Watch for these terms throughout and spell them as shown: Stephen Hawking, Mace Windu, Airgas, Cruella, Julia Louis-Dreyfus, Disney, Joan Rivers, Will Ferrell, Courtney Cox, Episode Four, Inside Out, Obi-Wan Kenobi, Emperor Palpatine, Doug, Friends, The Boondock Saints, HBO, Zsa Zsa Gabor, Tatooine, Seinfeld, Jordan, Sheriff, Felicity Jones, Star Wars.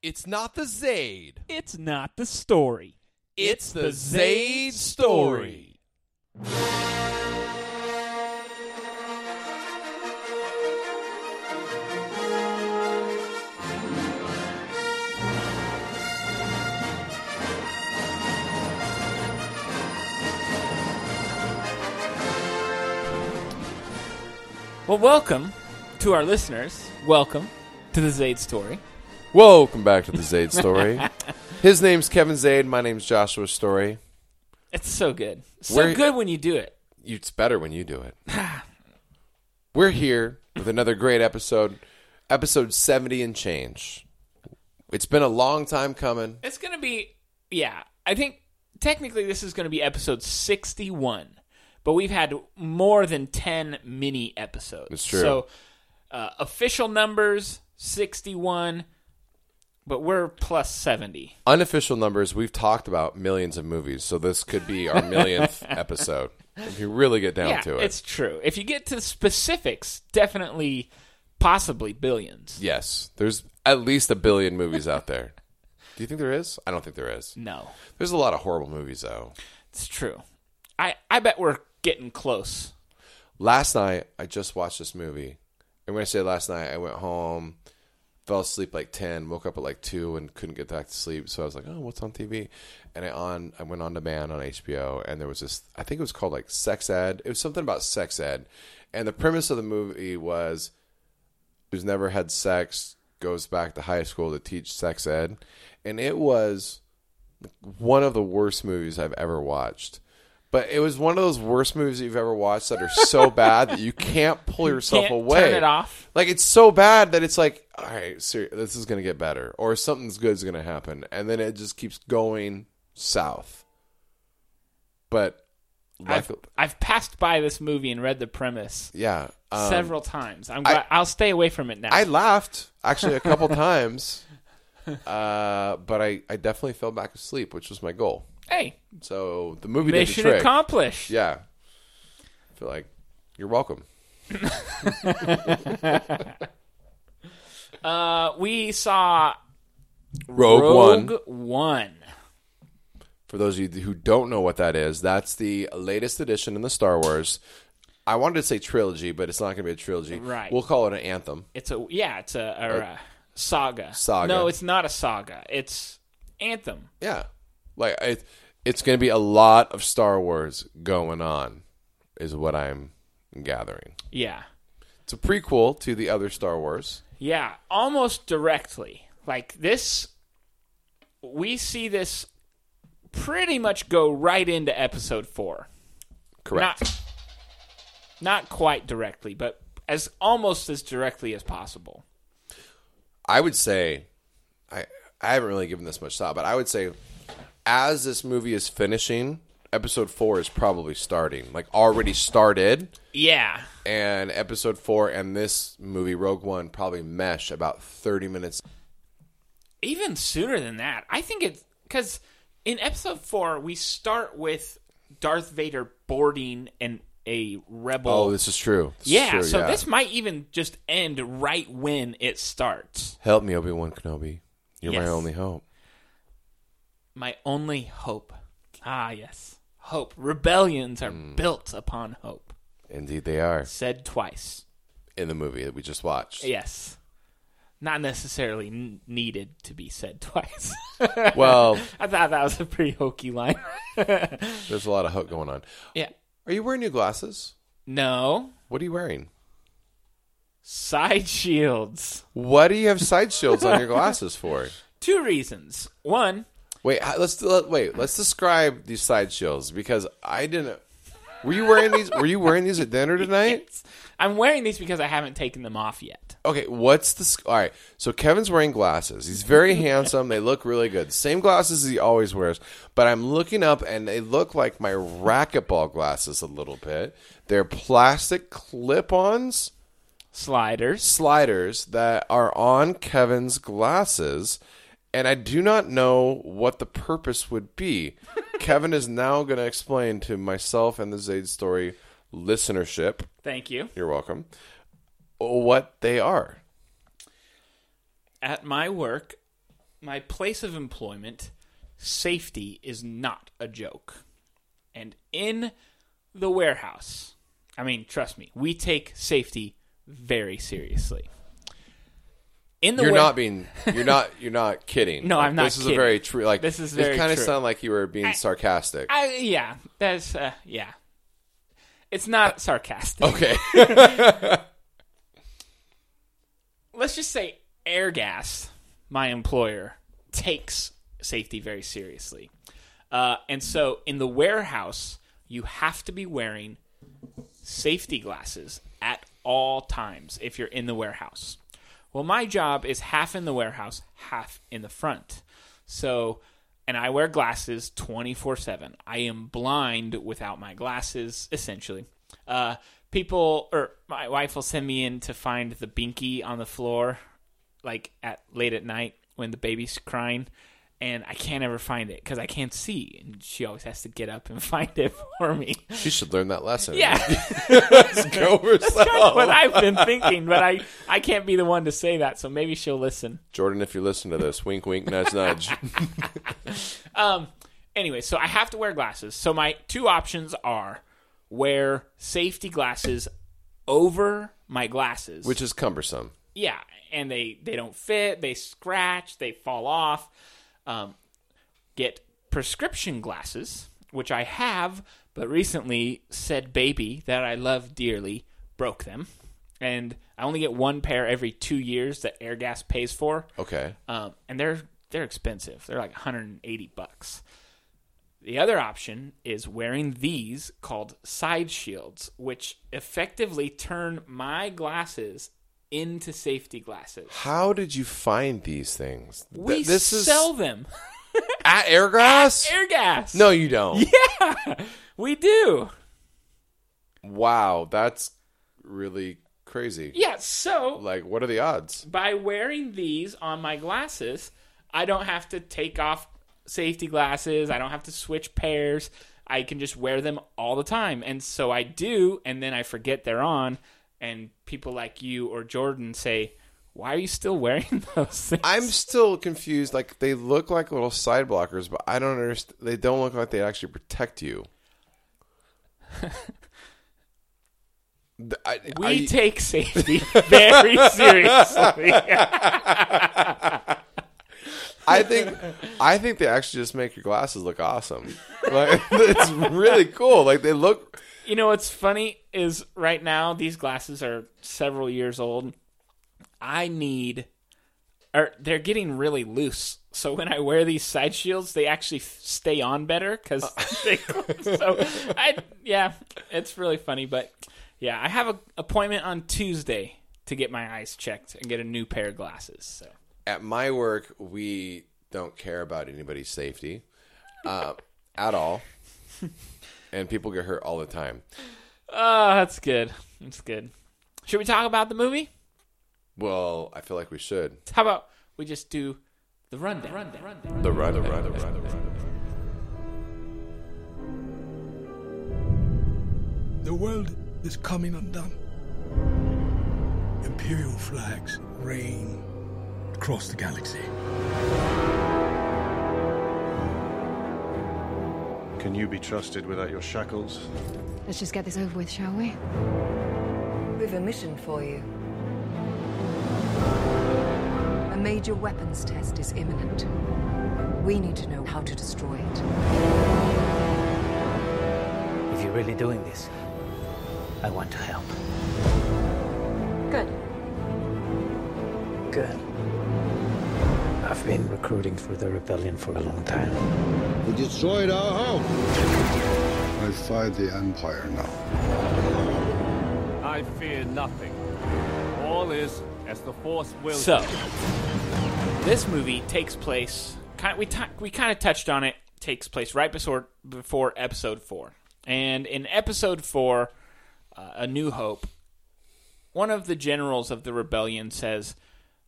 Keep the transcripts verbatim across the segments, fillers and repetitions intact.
It's not the Zade. It's not the story. It's, it's the Zade story. Well, welcome to our listeners. Welcome to the Zade story. Welcome back to the Zade story. His name's Kevin Zade. My name's Joshua Story. It's so good. So We're, good when you do it. It's better when you do it. We're here with another great episode, episode seventy and change. It's been a long time coming. It's going to be, yeah, I think technically this is going to be episode sixty-one, but we've had more than ten mini episodes. It's true. So uh, official numbers, sixty-one. But we're plus seventy. Unofficial numbers, we've talked about millions of movies, so this could be our millionth episode. If you really get down yeah, to it. It's true. If you get to specifics, definitely, possibly billions. Yes. There's at least a billion movies out there. Do you think there is? I don't think there is. No. There's a lot of horrible movies, though. It's true. I, I bet we're getting close. Last night, I just watched this movie. And when I say last night, I went home, fell asleep like ten, woke up at like two, and couldn't get back to sleep. So I was like, oh, what's on T V? And I on I went on demand on H B O, and there was this, I think it was called like Sex Ed. It was something about sex ed. And the premise of the movie was, who's never had sex goes back to high school to teach sex ed. And it was one of the worst movies I've ever watched. But it was one of those worst movies that you've ever watched that are so bad that you can't pull yourself you can't away. Turn it off. Like, it's so bad that it's like, all right, ser- this is going to get better. Or something's good is going to happen. And then it just keeps going south. But I've, like, I've passed by this movie and read the premise yeah, um, several times. I'm glad, I, I'll stay away from it now. I laughed, actually, a couple times. Uh, but I, I definitely fell back asleep, which was my goal. Hey. So the movie did the trick. Mission accomplished. Yeah. I feel like you're welcome. uh, we saw Rogue, Rogue One. One. For those of you who don't know what that is, that's the latest edition in the Star Wars. I wanted to say trilogy, but it's not going to be a trilogy. Right. We'll call it an anthem. It's a yeah. It's a, a, a saga. Saga. No, it's not a saga. It's anthem. Yeah. Like it, it's going to be a lot of Star Wars going on, is what I'm gathering. Yeah, it's a prequel to the other Star Wars. Yeah, almost directly. Like this, we see this pretty much go right into Episode Four. Correct. Not, not quite directly, but as almost as directly as possible. I would say, I I haven't really given this much thought, but I would say, as this movie is finishing, episode four is probably starting. Like, already started. Yeah. And episode four and this movie, Rogue One, probably mesh about thirty minutes. Even sooner than that. I think it's... Because in episode four, we start with Darth Vader boarding an, a rebel... Oh, this is true. This yeah, is true, so yeah. This might even just end right when it starts. Help me, Obi-Wan Kenobi. You're yes. my only hope. My only hope. Ah, yes. Hope. Rebellions are mm. built upon hope. Indeed they are. Said twice. In the movie that we just watched. Yes. Not necessarily n- needed to be said twice. Well. I thought that was a pretty hokey line. There's a lot of hope going on. Yeah. Are you wearing new glasses? No. What are you wearing? Side shields. What do you have side shields on your glasses for? Two reasons. One... Wait, let's let, wait. Let's describe these side shields because I didn't. Were you wearing these? Were you wearing these at dinner tonight? Yes. I'm wearing these because I haven't taken them off yet. Okay, what's the all right? So Kevin's wearing glasses. He's very handsome. They look really good. Same glasses as he always wears. But I'm looking up, and they look like my racquetball glasses a little bit. They're plastic clip-ons, sliders, sliders that are on Kevin's glasses. And I do not know what the purpose would be. Kevin is now going to explain to myself and the Zade Story listenership. Thank you. You're welcome. What they are. At my work, my place of employment, safety is not a joke. And in the warehouse, I mean, trust me, we take safety very seriously. In the you're wa- not being, you're not, you're not kidding. No, like, I'm not. This kidding. Is a very true. Like this is very. It kind of sound like you were being I, sarcastic. I, yeah, that's uh, yeah. It's not sarcastic. Okay. Let's just say Airgas, my employer, takes safety very seriously, uh, and so in the warehouse you have to be wearing safety glasses at all times if you're in the warehouse. Well, my job is half in the warehouse, half in the front. So, and I wear glasses twenty-four seven. I am blind without my glasses, essentially. Uh, people, or my wife will send me in to find the binky on the floor, like at late at night when the baby's crying. And I can't ever find it because I can't see. And she always has to get up and find it for me. She should learn that lesson. Yeah. Let's go herself. That's kind of what I've been thinking, but I, I can't be the one to say that, so maybe she'll listen. Jordan, if you listen to this, wink, wink, nudge, nudge. um. Anyway, so I have to wear glasses. So my two options are wear safety glasses over my glasses. Which is cumbersome. Yeah, and they, they don't fit. They scratch. They fall off. Um, get prescription glasses, which I have, but recently said baby that I love dearly broke them, and I only get one pair every two years that Airgas pays for. Okay, um, and they're they're expensive. They're like one hundred eighty bucks. The other option is wearing these called side shields, which effectively turn my glasses into safety glasses. How did you find these things? We this is... sell them. At Airgas? At Airgas. No, you don't. Yeah, we do. Wow, that's really crazy. Yeah, so... Like, what are the odds? By wearing these on my glasses, I don't have to take off safety glasses. I don't have to switch pairs. I can just wear them all the time. And so I do, and then I forget they're on. And people like you or Jordan say, why are you still wearing those things? I'm still confused. Like, they look like little side blockers, but I don't understand. They don't look like they actually protect you. I, we I, take safety very seriously. I think I think they actually just make your glasses look awesome. Like, it's really cool. Like, they look... You know what's funny is right now these glasses are several years old. I need, or they're getting really loose. So when I wear these side shields, they actually stay on better because they. So I yeah, it's really funny, but yeah, I have an appointment on Tuesday to get my eyes checked and get a new pair of glasses. So at my work, we don't care about anybody's safety, uh, at all. And people get hurt all the time. Oh, that's good. That's good. Should we talk about the movie? Well, I feel like we should. How about we just do the rundown? rundown. rundown. The rundown. The rundown. The rundown. The rundown. The world is coming undone. Imperial flags reign across the galaxy. Can you be trusted without your shackles? Let's just get this over with, shall we? We've a mission for you. A major weapons test is imminent. We need to know how to destroy it. If you're really doing this, I want to help. Good. Good. I've been recruiting for the rebellion for a long time. We destroyed our home. I fight the Empire now. I fear nothing. All is as the Force will. So, this movie takes place. Kind of, we t- we kind of touched on it. Takes place right before before Episode Four, and in Episode Four, uh, A New Hope, one of the generals of the rebellion says,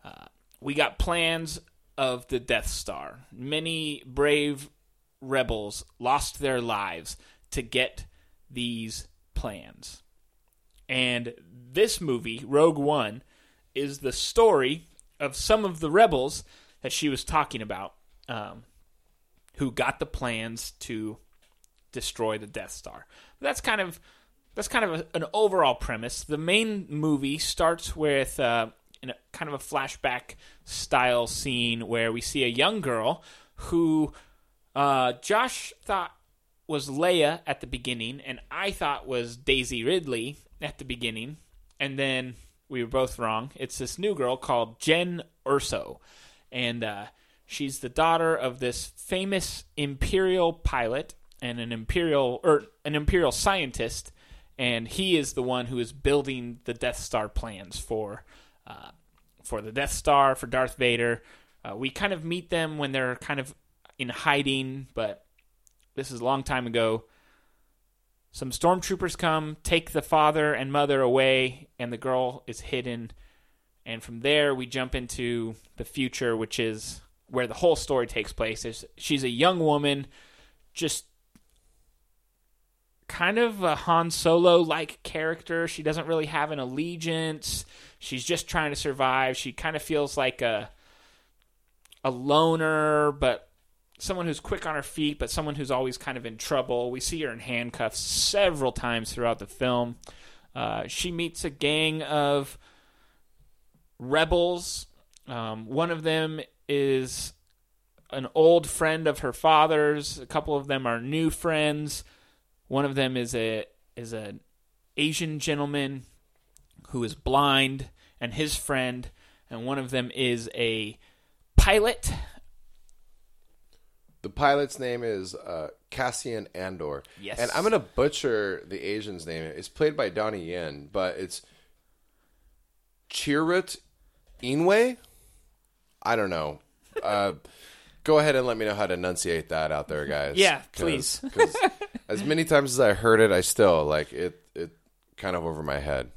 uh, "We got plans of the Death Star. Many brave rebels lost their lives to get these plans." And this movie, Rogue One, is the story of some of the rebels that she was talking about, um, who got the plans to destroy the Death Star. That's kind of that's kind of a, an overall premise. The main movie starts with uh, in a, kind of a flashback style scene where we see a young girl who uh, Josh thought was Leia at the beginning, and I thought was Daisy Ridley at the beginning, and then we were both wrong. It's this new girl called Jyn Erso, and uh, she's the daughter of this famous Imperial pilot and an Imperial or an Imperial scientist, and he is the one who is building the Death Star plans for uh, for the Death Star, for Darth Vader. Uh, we kind of meet them when they're kind of in hiding, but this is a long time ago. Some stormtroopers come, take the father and mother away, and the girl is hidden. And from there, we jump into the future, which is where the whole story takes place. There's, she's a young woman, just kind of a Han Solo-like character. She doesn't really have an allegiance. She's just trying to survive. She kind of feels like a, a loner, but someone who's quick on her feet, but someone who's always kind of in trouble. We see her in handcuffs several times throughout the film. Uh, she meets a gang of rebels. Um, one of them is an old friend of her father's. A couple of them are new friends. One of them is a is an Asian gentleman who is blind and his friend. And one of them is a pilot. The pilot's name is uh, Cassian Andor. Yes. And I'm going to butcher the Asian's name. It's played by Donnie Yen, but it's Chirrut Îmwe? I don't know. Uh, go ahead and let me know how to enunciate that out there, guys. Yeah, cause, please. Cause as many times as I heard it, I still, like, it, it kind of over my head.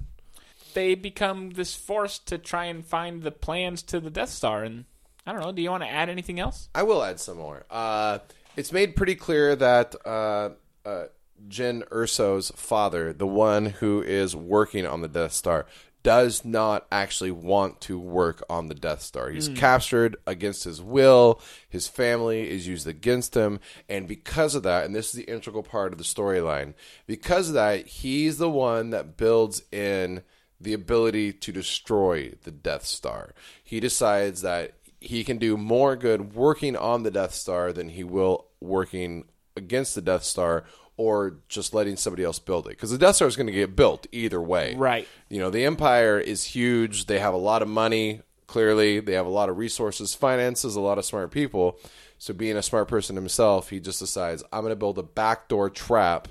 They become this force to try and find the plans to the Death Star, and I don't know. Do you want to add anything else? I will add some more. Uh, it's made pretty clear that uh, uh, Jyn Erso's father, the one who is working on the Death Star, does not actually want to work on the Death Star. He's mm. captured against his will. His family is used against him. And because of that, and this is the integral part of the storyline, because of that, he's the one that builds in the ability to destroy the Death Star. He decides that he can do more good working on the Death Star than he will working against the Death Star or just letting somebody else build it. Because the Death Star is going to get built either way. Right. You know, the Empire is huge. They have a lot of money, clearly. They have a lot of resources, finances, a lot of smart people. So being a smart person himself, he just decides, I'm going to build a backdoor trap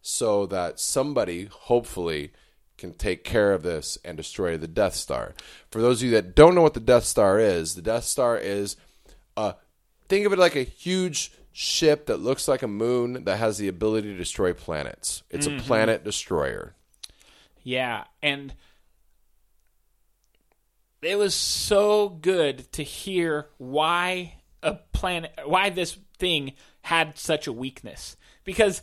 so that somebody, hopefully, can take care of this and destroy the Death Star. For those of you that don't know what the Death Star is, the Death Star is, uh, think of it like a huge ship that looks like a moon that has the ability to destroy planets. It's mm-hmm. a planet destroyer. Yeah, and it was so good to hear why a planet, why this thing had such a weakness. Because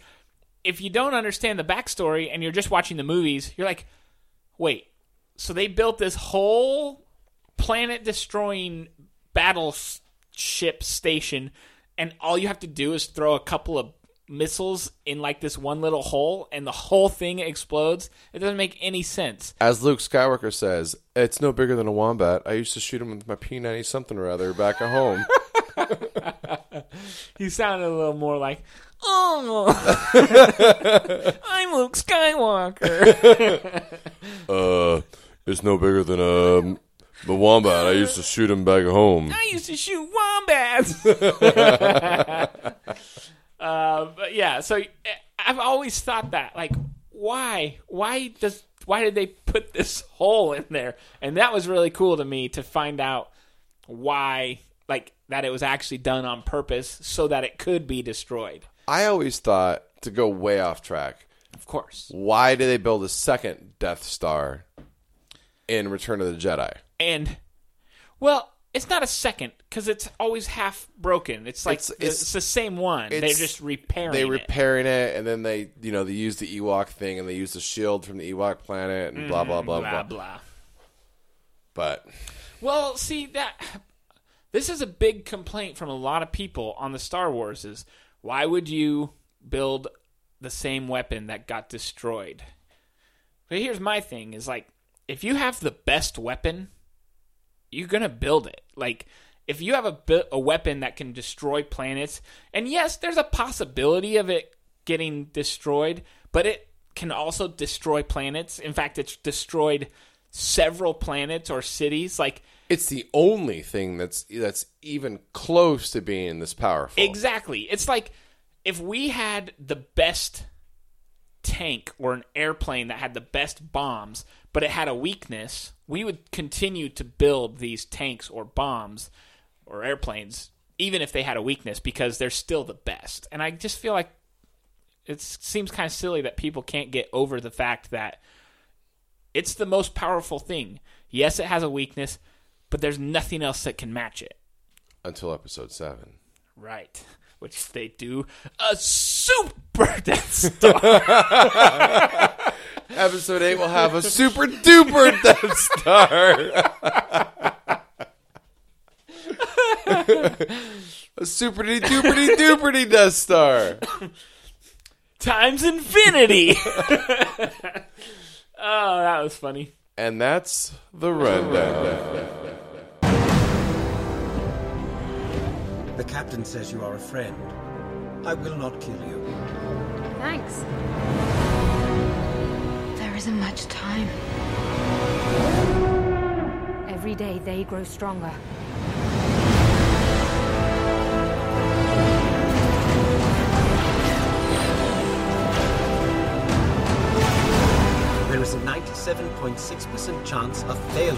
if you don't understand the backstory and you're just watching the movies, you're like, wait, so they built this whole planet-destroying battleship station, and all you have to do is throw a couple of missiles in like this one little hole, and the whole thing explodes? It doesn't make any sense. As Luke Skywalker says, it's no bigger than a wombat. I used to shoot him with my P ninety something or other back at home. He sounded a little more like, oh, I'm Luke Skywalker. uh, it's no bigger than um, the wombat. I used to shoot him back at home. I used to shoot wombats. uh, but yeah, so I've always thought that, like, why, why does, why did they put this hole in there? And that was really cool to me to find out why, like, that it was actually done on purpose so that it could be destroyed. I always thought, to go way off track, of course, why did they build a second Death Star in Return of the Jedi? And, well, it's not a second because it's always half broken. It's like it's, the, it's, it's the same one. They're just repairing it. They're repairing it. it, and then they, you know, they use the Ewok thing and they use the shield from the Ewok planet and mm, blah blah blah blah blah. But, well, see that This is a big complaint from a lot of people on the Star Wars is, why would you build the same weapon that got destroyed? But here's my thing is, like, if you have the best weapon, you're going to build it. Like, if you have a, a weapon that can destroy planets, and yes, there's a possibility of it getting destroyed, but it can also destroy planets. In fact, it's destroyed several planets or cities. Like, it's the only thing that's that's even close to being this powerful. Exactly. It's like if we had the best tank or an airplane that had the best bombs, but it had a weakness, we would continue to build these tanks or bombs or airplanes, even if they had a weakness, because they're still the best. And I just feel like it seems kind of silly that people can't get over the fact that it's the most powerful thing. Yes, it has a weakness, but there's nothing else that can match it. Until episode seven. Right. Which they do a super Death Star. Episode eight will have a super duper Death Star. A superty duperty duperty Death Star. Times infinity. Oh, that was funny. And that's the rundown. The captain says you are a friend. I will not kill you. Thanks. There isn't much time. Every day they grow stronger. There is a ninety-seven point six percent chance of failure.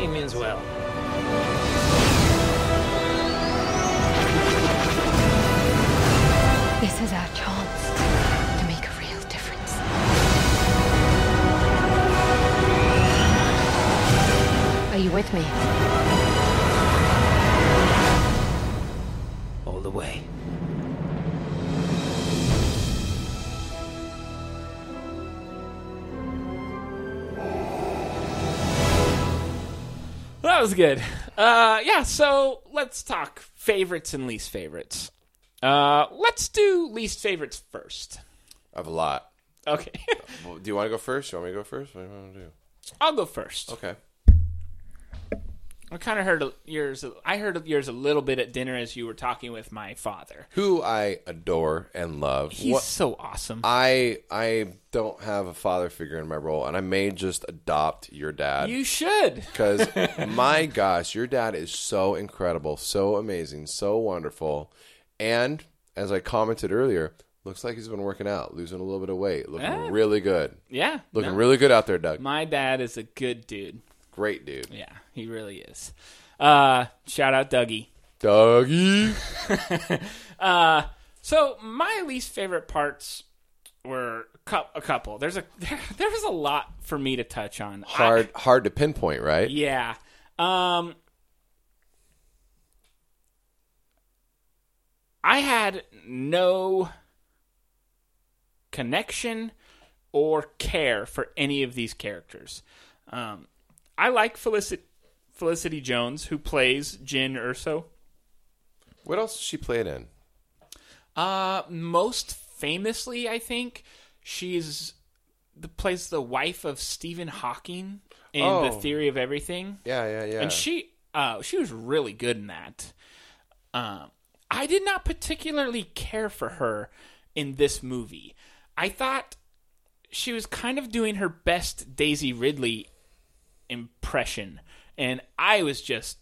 He means well. This is our chance to make a real difference. Are you with me? All the way. That was good. Uh, yeah, so let's talk favorites and least favorites. Uh, let's do least favorites first. I have a lot. Okay. Do you want to go first? Do you want me to go first? What do you want to do? I'll go first. Okay. I kind of heard yours. I heard yours a little bit at dinner as you were talking with my father, who I adore and love. He's what, so awesome. I I don't have a father figure in my role, and I may just adopt your dad. You should, because my gosh, your dad is so incredible, so amazing, so wonderful. And as I commented earlier, looks like he's been working out, losing a little bit of weight, looking yeah. really good. Yeah, looking no. really good out there, Doug. My dad is a good dude. Great dude. Yeah, he really is. Uh, shout out Dougie. Dougie. uh, so my least favorite parts were a couple. There's a there, there was a lot for me to touch on. Hard I, hard to pinpoint, right? Yeah. Um. I had no connection or care for any of these characters. Um, I like Felicity, Felicity Jones, who plays Jyn Erso. What else has she played in? Uh, most famously, I think, she's the, plays the wife of Stephen Hawking in oh. The Theory of Everything. Yeah, yeah, yeah. And she, uh, she was really good in that. Um. I did not particularly care for her in this movie. I thought she was kind of doing her best Daisy Ridley impression, and I was just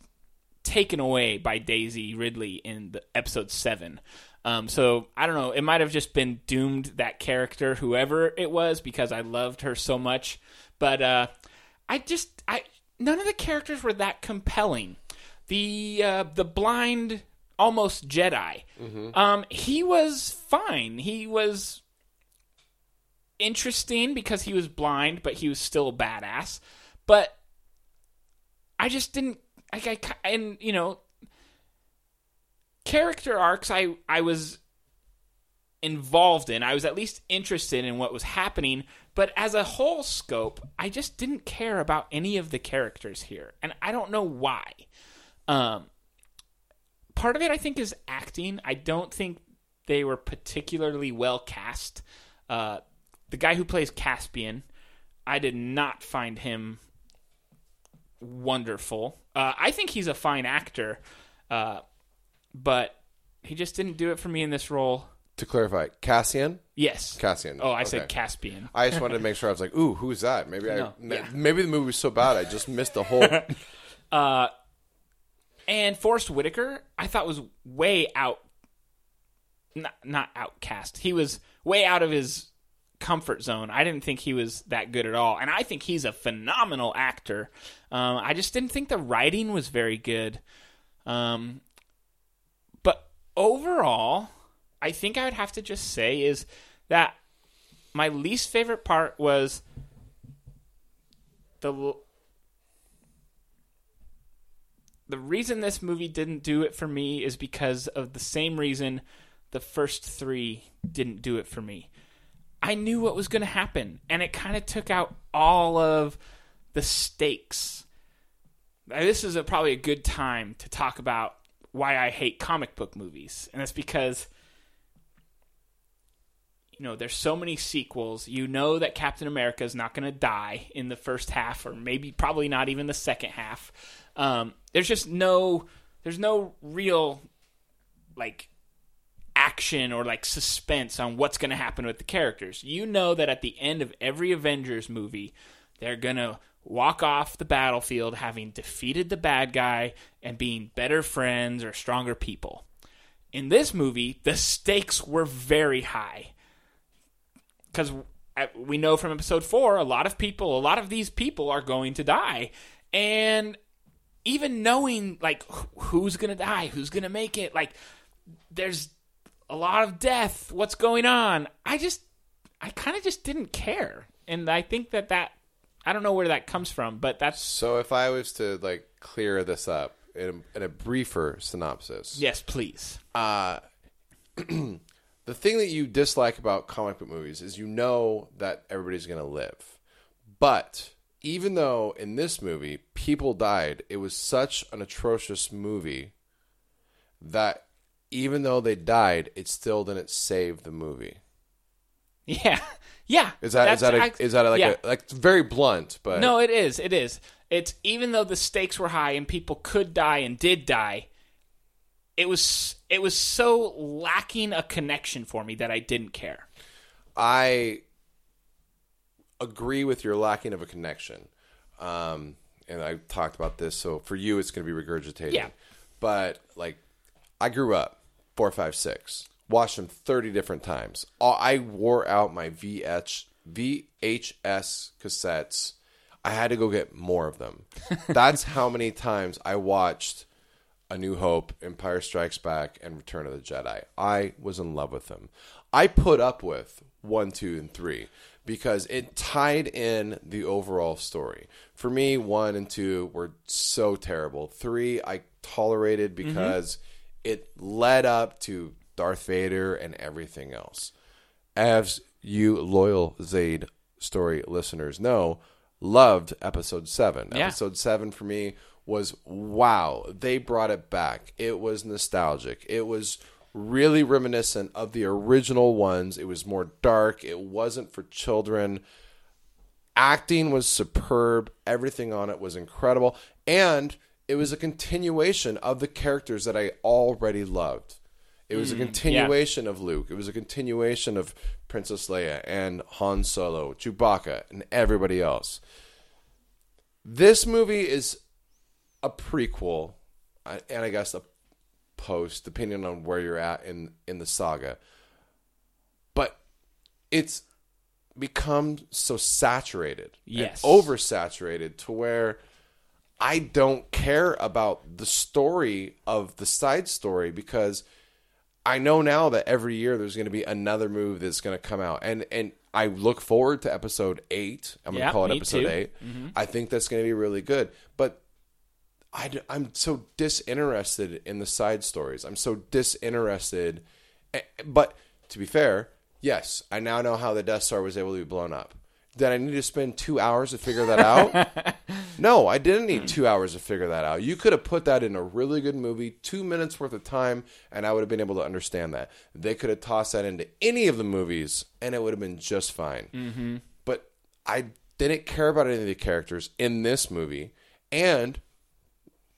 taken away by Daisy Ridley in the episode seven. Um, so, I don't know. It might have just been doomed, that character, whoever it was, because I loved her so much. But uh, I just... I none of the characters were that compelling. The uh, the blind... almost Jedi. Mm-hmm. Um, he was fine. He was interesting because he was blind, but he was still a badass. But I just didn't... I, I, and, you know, character arcs I, I was involved in. I was at least interested in what was happening, But as a whole scope, I just didn't care about any of the characters here. And I don't know why. Um, part of it, I think, is acting. I don't think they were particularly well cast. Uh, the guy who plays Caspian, I did not find him wonderful. Uh, I think he's a fine actor, uh, but he just didn't do it for me in this role. To clarify, Cassian? Yes. Cassian. Oh, I okay. said Caspian. I just wanted to make sure. I was like, ooh, who's that? Maybe I, no, yeah. maybe the movie was so bad I just missed the whole... uh, and Forrest Whitaker, I thought was way out... Not, not outcast. He was way out of his comfort zone. I didn't think he was that good at all. And I think he's a phenomenal actor. Um, I just didn't think the writing was very good. Um, but overall... I think I would have to just say is that my least favorite part was the the reason this movie didn't do it for me is because of the same reason the first three didn't do it for me. I knew what was going to happen, and it kind of took out all of the stakes. Now, this is a, probably a good time to talk about why I hate comic book movies, and that's because... You know, there's so many sequels. You know that Captain America is not going to die in the first half, or maybe probably not even the second half. Um, there's just no, there's no real like action or like suspense on what's going to happen with the characters. You know that at the end of every Avengers movie, they're going to walk off the battlefield having defeated the bad guy and being better friends or stronger people. In this movie, the stakes were very high. Because we know from episode four, a lot of people, a lot of these people are going to die. And even knowing, like, who's going to die, who's going to make it, like, there's a lot of death, what's going on. I just, I kind of just didn't care. And I think that that, I don't know where that comes from, but that's... So if I was to, like, clear this up in a, in a briefer synopsis. Yes, please. Uh The thing that you dislike about comic book movies is you know that everybody's going to live. But even though in this movie people died, it was such an atrocious movie that even though they died, it still didn't save the movie. Yeah. Yeah. Is that is that, a, I, is that a, like yeah. a, like very blunt, but no, it is. It is. It's even though the stakes were high and people could die and did die, It was it was so lacking a connection for me that I didn't care. I agree with your lacking of a connection. Um, and I talked about this, so for you it's going to be regurgitated. Yeah. But, like, I grew up four, five, six. Watched them thirty different times. I wore out my V H, V H S cassettes. I had to go get more of them. That's how many times I watched... A New Hope, Empire Strikes Back, and Return of the Jedi. I was in love with them. I put up with one, two, and three because it tied in the overall story. For me, one and two were so terrible. Three, I tolerated because mm-hmm. it led up to Darth Vader and everything else. As you loyal Zade story listeners know, loved episode seven. Yeah. Episode seven for me was wow, they brought it back. It was nostalgic. It was really reminiscent of the original ones. It was more dark. It wasn't for children. Acting was superb. Everything on it was incredible. And it was a continuation of the characters that I already loved. It was mm, a continuation yeah. of Luke. It was a continuation of Princess Leia and Han Solo, Chewbacca, and everybody else. This movie is... a prequel, and I guess a post, depending on where you're at in, in the saga. But it's become so saturated. Yes. And oversaturated to where I don't care about the story of the side story because I know now that every year there's going to be another movie that's going to come out. And, and I look forward to episode eight. I'm going to yep, call it episode too. eight. Mm-hmm. I think that's going to be really good. But I, I'm so disinterested in the side stories. I'm so disinterested. But to be fair, yes, I now know how the Death Star was able to be blown up. Did I need to spend two hours to figure that out? No, I didn't need two hours to figure that out. You could have put that in a really good movie, two minutes worth of time, and I would have been able to understand that. They could have tossed that into any of the movies, and it would have been just fine. Mm-hmm. But I didn't care about any of the characters in this movie. And,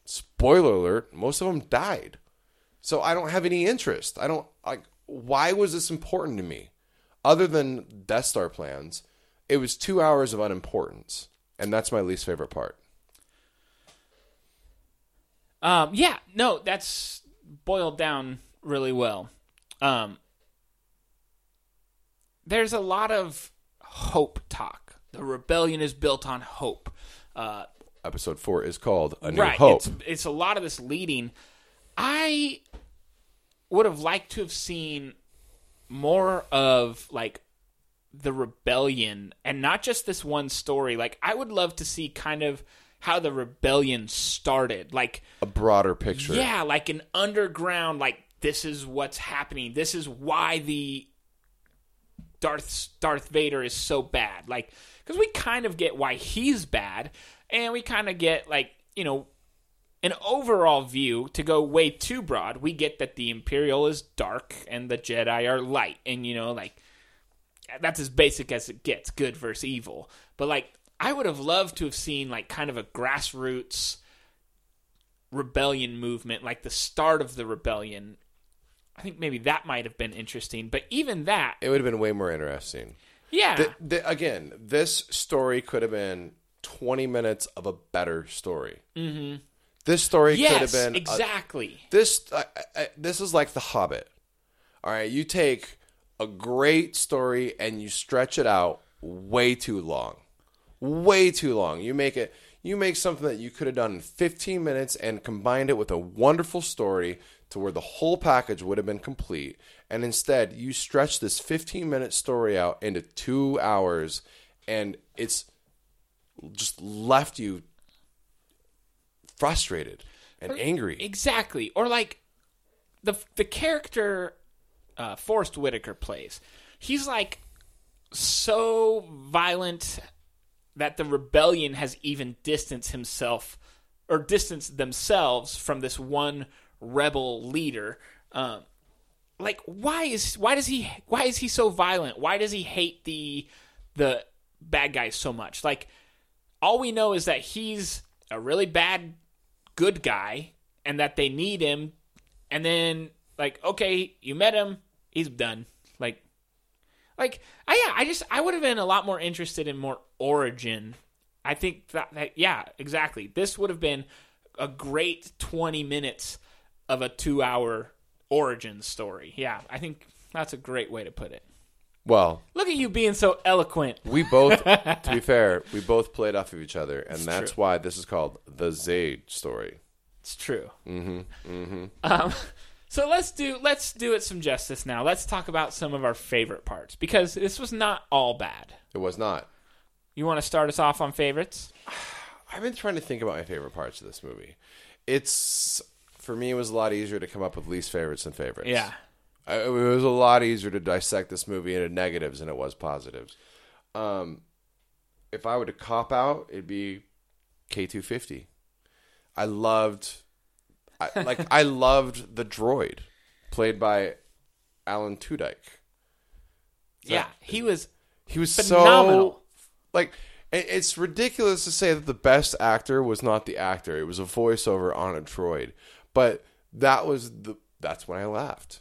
spoiler alert, most of them died. So I don't have any interest. I don't, like, why was this important to me? Other than Death Star plans... It was two hours of unimportance, and that's my least favorite part. Um, yeah, no, that's boiled down really well. Um, there's a lot of hope talk. The rebellion is built on hope. Uh, Episode four is called A New right, Hope. It's, it's a lot of this leading. I would have liked to have seen more of, like, the rebellion, and not just this one story. Like, I would love to see kind of how the rebellion started, like a broader picture. Yeah, like an underground, like, this is what's happening. This is why the Darth Darth Vader is so bad. Like, because we kind of get why he's bad, and we kind of get, like, you know, an overall view. To go way too broad, we get that the Imperial is dark and the Jedi are light, and, you know, like, that's as basic as it gets, good versus evil. But, like, I would have loved to have seen, like, kind of a grassroots rebellion movement, like the start of the rebellion. I think maybe that might have been interesting, but even that... It would have been way more interesting. Yeah. The, the, again, this story could have been twenty minutes of a better story. Mm-hmm. This story yes, could have been... exactly. A, this, uh, uh, this is like The Hobbit. All right, you take... a great story, and you stretch it out way too long. Way too long. You make it. You make something that you could have done in fifteen minutes and combined it with a wonderful story to where the whole package would have been complete. And instead, you stretch this fifteen-minute story out into two hours, and it's just left you frustrated and or, angry. Exactly. Or, like, the the character... Uh, Forrest Whitaker plays. He's, like, so violent that the rebellion has even distanced himself or distanced themselves from this one rebel leader. Um, like, why is why does he why is he so violent? Why does he hate the the bad guys so much? Like, all we know is that he's a really bad good guy and that they need him. And then, like, okay, you met him. He's done. Like, like, I, yeah, I just, I would have been a lot more interested in more origin. I think that, that yeah, exactly. This would have been a great twenty minutes of a two hour origin story. Yeah. I think that's a great way to put it. Well, look at you being so eloquent. We both, to be fair, we both played off of each other. And it's that's true. Why this is called the Zade story. It's true. Mm-hmm. Mm-hmm. Um, So let's do let's do it some justice now. Let's talk about some of our favorite parts, because this was not all bad. It was not. You want to start us off on favorites? I've been trying to think about my favorite parts of this movie. It's, for me, it was a lot easier to come up with least favorites than favorites. Yeah. I, it was a lot easier to dissect this movie into negatives than it was positives. Um, if I were to cop out, it'd be K two fifty. I loved... I, like, I loved the droid played by Alan Tudyk. So yeah, he was he was phenomenal. So, like, it's ridiculous to say that the best actor was not the actor. It was a voiceover on a droid, but that was the that's when I laughed.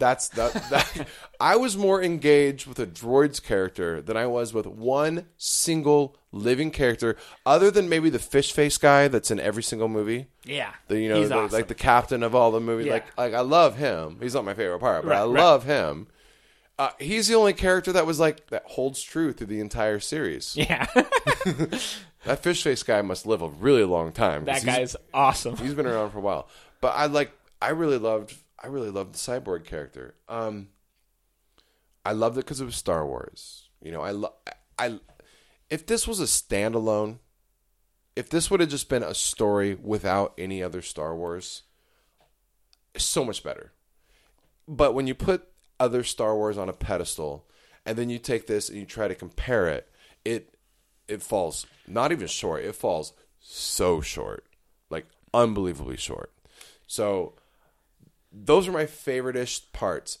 That's that, that I was more engaged with a droid's character than I was with one single living character, other than maybe the fish face guy that's in every single movie. Yeah, the, you know, he's the, awesome. Like the captain of all the movies. Yeah. Like, like I love him. He's not my favorite part, but right, I love right. him. Uh, he's the only character that was like that holds true through the entire series. Yeah, that fish face guy must live a really long time. That guy is awesome. He's been around for a while, but I like. I really loved. I really loved the cyborg character. Um, I loved it because it was Star Wars. You know, I love. I if this was a standalone, if this would have just been a story without any other Star Wars, so much better. But when you put other Star Wars on a pedestal, and then you take this and you try to compare it, it it falls not even short. It falls so short, like unbelievably short. So those are my favorite-ish parts.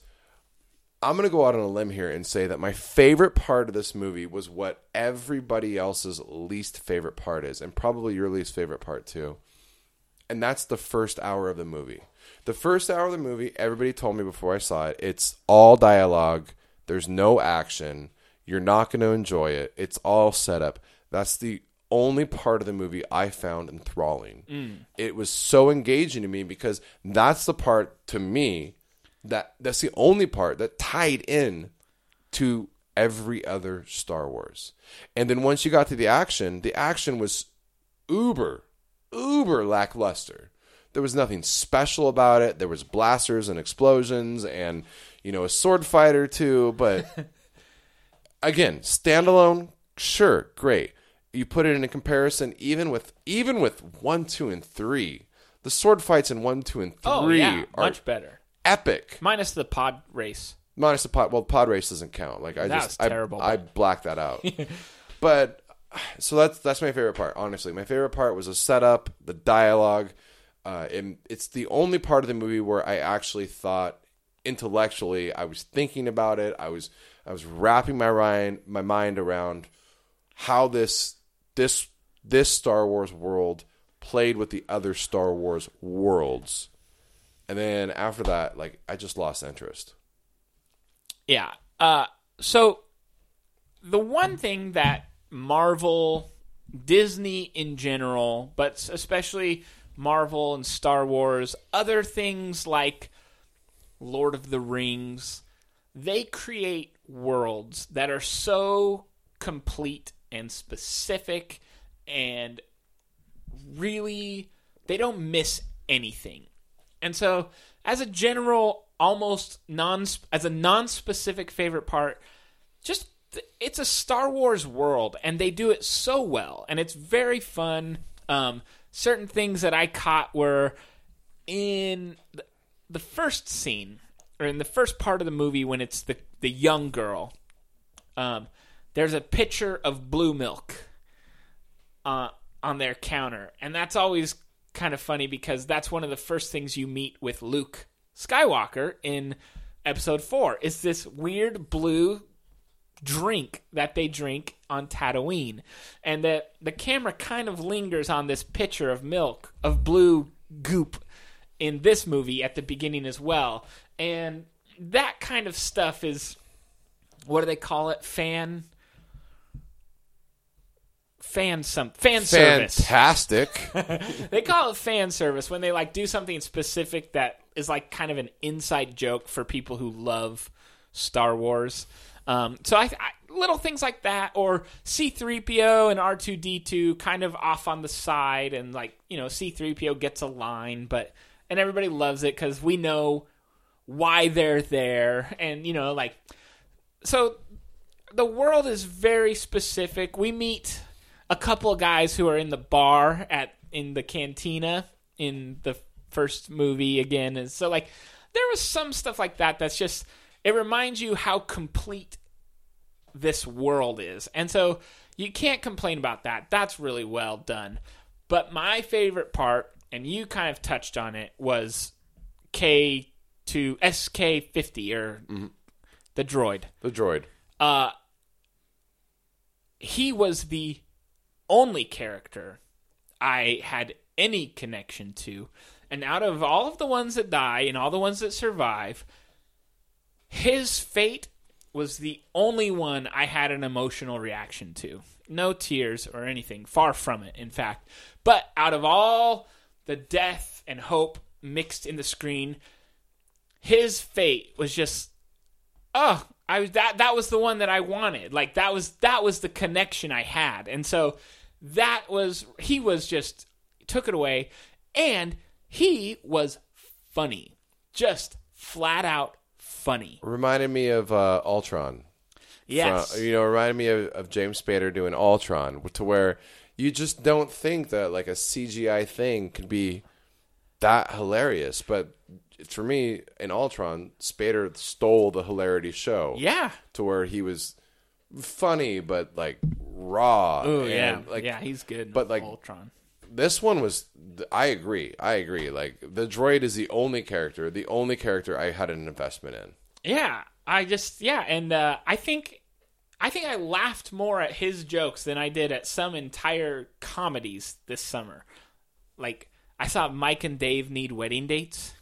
I'm going to go out on a limb here and say that my favorite part of this movie was what everybody else's least favorite part is, and probably your least favorite part too. And that's the first hour of the movie. The first hour of the movie, everybody told me before I saw it, it's all dialogue. There's no action. You're not going to enjoy it. It's all set up. That's the only part of the movie I found enthralling. Mm. It was so engaging to me because that's the part to me that that's the only part that tied in to every other Star Wars. And then once you got to the action, the action was uber, uber lackluster. There was nothing special about it. There was blasters and explosions and, you know, a sword fight or two. But again, standalone, sure, great. You put it in a comparison, even with even with one, two, and three, the sword fights in one, two, and three oh, yeah. are much better, epic. Minus the pod race. Minus the pod. Well, pod race doesn't count. Like I that just was terrible. I, I blacked that out. But so that's that's my favorite part. Honestly, my favorite part was the setup, the dialogue. Uh, and it's the only part of the movie where I actually thought intellectually. I was thinking about it. I was I was wrapping my mind my mind around how this. This this Star Wars world played with the other Star Wars worlds. And then after that, like, I just lost interest. Yeah. Uh, so the one thing that Marvel, Disney in general, but especially Marvel and Star Wars, other things like Lord of the Rings, they create worlds that are so complete and specific, and really, they don't miss anything. And so, as a general, almost non, as a non-specific favorite part, just, it's a Star Wars world, and they do it so well, and it's very fun. Um, certain things that I caught were in the first scene, or in the first part of the movie, when it's the, the young girl, um, there's a pitcher of blue milk uh, on their counter. And that's always kind of funny because that's one of the first things you meet with Luke Skywalker in Episode Four. It's this weird blue drink that they drink on Tatooine. And the, the camera kind of lingers on this pitcher of milk, of blue goop in this movie at the beginning as well. And that kind of stuff is, what do they call it? Fan... Fan some fan service. Fantastic. They call it fan service when they like do something specific that is like kind of an inside joke for people who love Star Wars. Um, so I, I little things like that, or C three P O and R two D two kind of off on the side, and like, you know, C three P O gets a line, but and everybody loves it because we know why they're there, and you know, like, so the world is very specific. We meet a couple of guys who are in the bar at in the cantina in the first movie again. And so, like, there was some stuff like that that's just, it reminds you how complete this world is. And so you can't complain about that. That's really well done. But my favorite part, and you kind of touched on it, was K two S K fifty or mm-hmm. the droid. The droid. Uh, he was the only character I had any connection to, and out of all of the ones that die and all the ones that survive, his fate was the only one I had an emotional reaction to. No tears or anything, far from it, in fact. But out of all the death and hope mixed in the screen, his fate was just, oh, I that that was the one that I wanted. Like that was that was the connection I had. And so that was he was just took it away, and he was funny. Just flat out funny. Reminded me of uh, Ultron. Yes. From, you know, reminded me of, of James Spader doing Ultron, to where you just don't think that like a C G I thing could be that hilarious, but for me, in Ultron, Spader stole the hilarity show. Yeah. To where he was funny, but like raw. Ooh, and, yeah, like, yeah, he's good. But like Ultron. This one was, I agree, I agree. Like, the droid is the only character, the only character I had an investment in. Yeah, I just, yeah, and uh, I think, I think I laughed more at his jokes than I did at some entire comedies this summer. Like, I saw Mike and Dave Need Wedding Dates.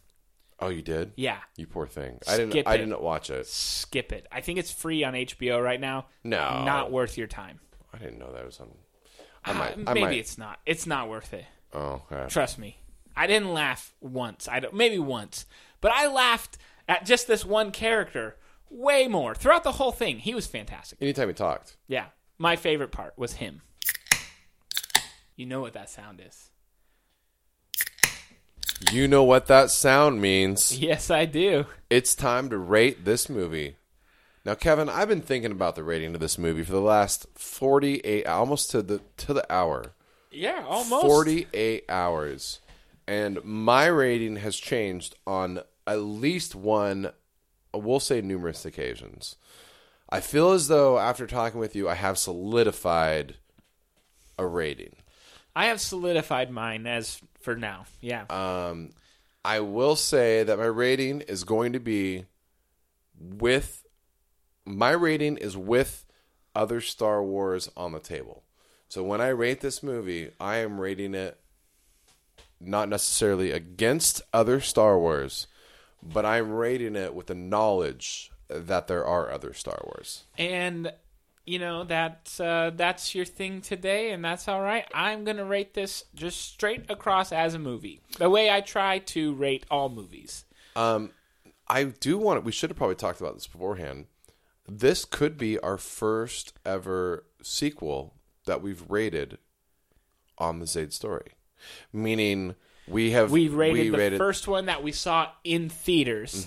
Oh, you did? Yeah. You poor thing. Skip I didn't. It. I didn't watch it. Skip it. I think it's free on H B O right now. No, not worth your time. I didn't know that was on. I might, uh, I maybe might. It's not. It's not worth it. Oh, okay. Trust me. I didn't laugh once. I don't, maybe once, but I laughed at just this one character way more throughout the whole thing. He was fantastic. Anytime he talked. Yeah, my favorite part was him. You know what that sound is. You know what that sound means. Yes, I do. It's time to rate this movie. Now, Kevin, I've been thinking about the rating of this movie for the last forty-eight, almost to the to the hour. Yeah, almost. forty-eight hours. And my rating has changed on at least one, we'll say numerous occasions. I feel as though after talking with you, I have solidified a rating. I have solidified mine as for now. Yeah. Um, I will say that my rating is going to be with my rating is with other Star Wars on the table. So when I rate this movie, I am rating it not necessarily against other Star Wars, but I'm rating it with the knowledge that there are other Star Wars. And you know, that's, uh, that's your thing today, and that's all right. I'm going to rate this just straight across as a movie, the way I try to rate all movies. Um, I do want to... We should have probably talked about this beforehand. This could be our first ever sequel that we've rated on the Zade Story. Meaning, we have... We rated we the rated... first one that we saw in theaters.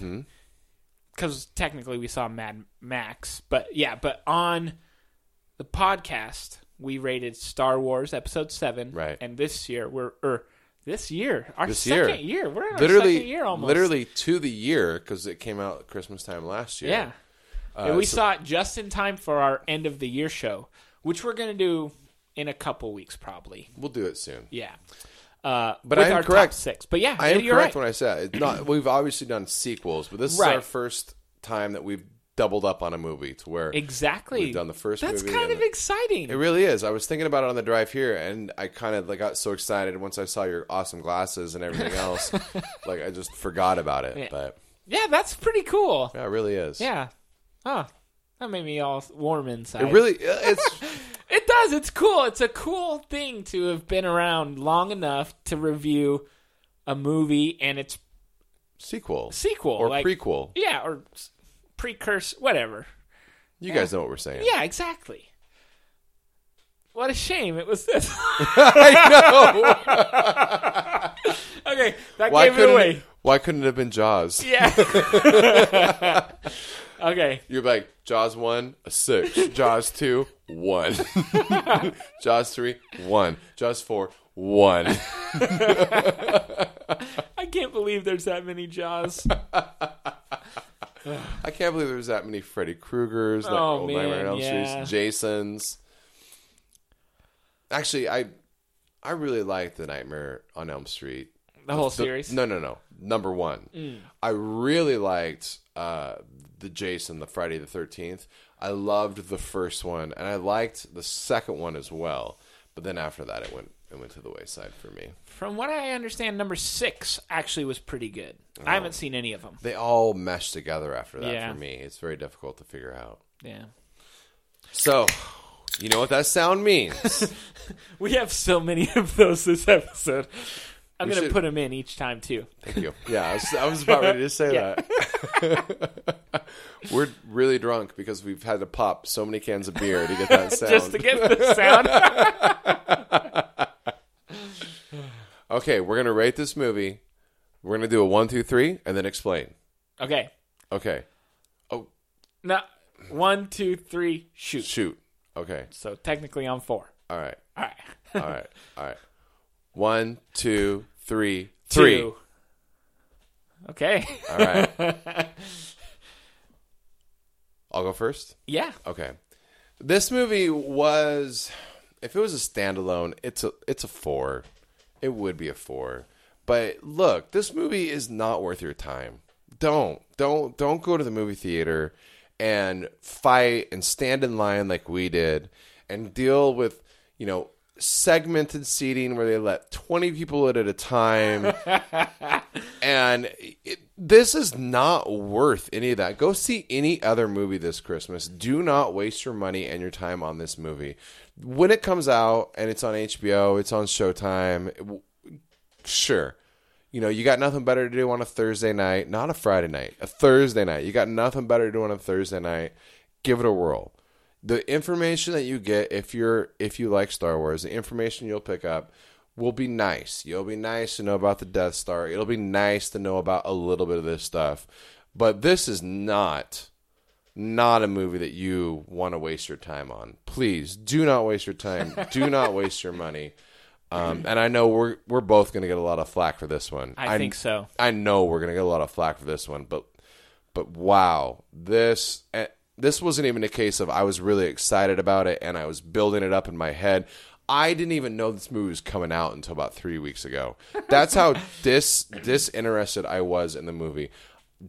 Because mm-hmm. technically we saw Mad Max. But yeah, but on... The podcast we rated Star Wars Episode Seven, right? And this year we're er, this year our this second year, year. we're in our literally, second year almost, literally to the year because it came out Christmas time last year. Yeah, uh, and we so, saw it just in time for our end of the year show, which we're gonna do in a couple weeks probably. We'll do it soon. Yeah, uh, but with I am our correct. Top six, but yeah, I am you're correct right. when I said it's not. We've obviously done sequels, but this right. is our first time that we've. Doubled up on a movie to where exactly we've done the first that's movie. That's kind of the, exciting. It really is. I was thinking about it on the drive here, and I kind of like got so excited once I saw your awesome glasses and everything else. Like I just forgot about it. Yeah. But yeah, that's pretty cool. Yeah, it really is. Yeah. Oh, that made me all warm inside. It really it's it does. It's cool. It's a cool thing to have been around long enough to review a movie and its sequel, sequel or like, prequel. Yeah, or. Precursor, whatever. You guys know what we're saying. Yeah, exactly. What a shame it was this. I know. Okay, that why gave it away. It, why couldn't it have been Jaws? Yeah. Okay. You're like, Jaws one, a six. Jaws two, one. Jaws three, one. Jaws four, one. I can't believe there's that many Jaws. I can't believe there's that many Freddy Kruegers, oh, like Old man, Nightmare on Elm yeah. Street, Jasons. Actually, I I really liked the Nightmare on Elm Street. The whole the, series? No, no, no. Number one. Mm. I really liked uh, the Jason, the Friday the thirteenth. I loved the first one, and I liked the second one as well. But then after that, it went it went to the wayside for me. From what I understand, number six actually was pretty good. Oh. I haven't seen any of them. They all mesh together after that yeah. for me. It's very difficult to figure out. Yeah. So, you know what that sound means. We have so many of those this episode. I'm going to put them in each time, too. Thank you. Yeah, I was, I was about ready to say yeah. that. We're really drunk because we've had to pop so many cans of beer to get that sound. Just to get the sound. Okay, we're going to rate this movie. We're going to do a one, two, three, and then explain. Okay. Okay. Oh. No. One, two, three, shoot. Shoot. Okay. So technically I'm four. All right. All right. All right. All right. One, two, three, three. Two. Okay. All right. I'll go first? Yeah. Okay. This movie was, if it was a standalone, it's a it's a four. It would be a four. But look, this movie is not worth your time. Don't don't don't go to the movie theater and fight and stand in line like we did and deal with, you know, segmented seating where they let twenty people in at a time. And it, this is not worth any of that. Go see any other movie this Christmas. Do not waste your money and your time on this movie. When it comes out and it's on H B O, it's on Showtime, sure. You know, you got nothing better to do on a Thursday night, not a Friday night, a Thursday night. You got nothing better to do on a Thursday night. Give it a whirl. The information that you get, if you're if you like Star Wars, the information you'll pick up will be nice. You'll be nice to know about the Death Star. It'll be nice to know about a little bit of this stuff. But this is not, not a movie that you want to waste your time on. Please, do not waste your time. Do not waste your money. Um, and I know we're we're both going to get a lot of flack for this one. I, I think so. I know we're going to get a lot of flack for this one. But, but wow, this... Uh, This wasn't even a case of I was really excited about it and I was building it up in my head. I didn't even know this movie was coming out until about three weeks ago. That's how dis disinterested I was in the movie.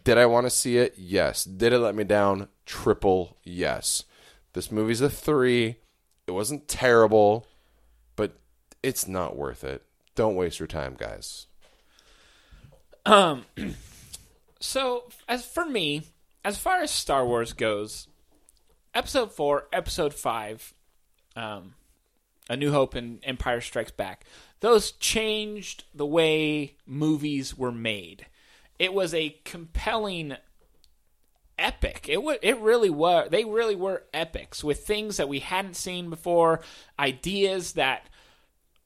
Did I want to see it? Yes. Did it let me down? Triple yes. This movie's a three. It wasn't terrible, but it's not worth it. Don't waste your time, guys. Um. So, as for me... As far as Star Wars goes, Episode Four, Episode Five, um, A New Hope, and Empire Strikes Back, those changed the way movies were made. It was a compelling epic. It w- It really was. They really were epics with things that we hadn't seen before, ideas that,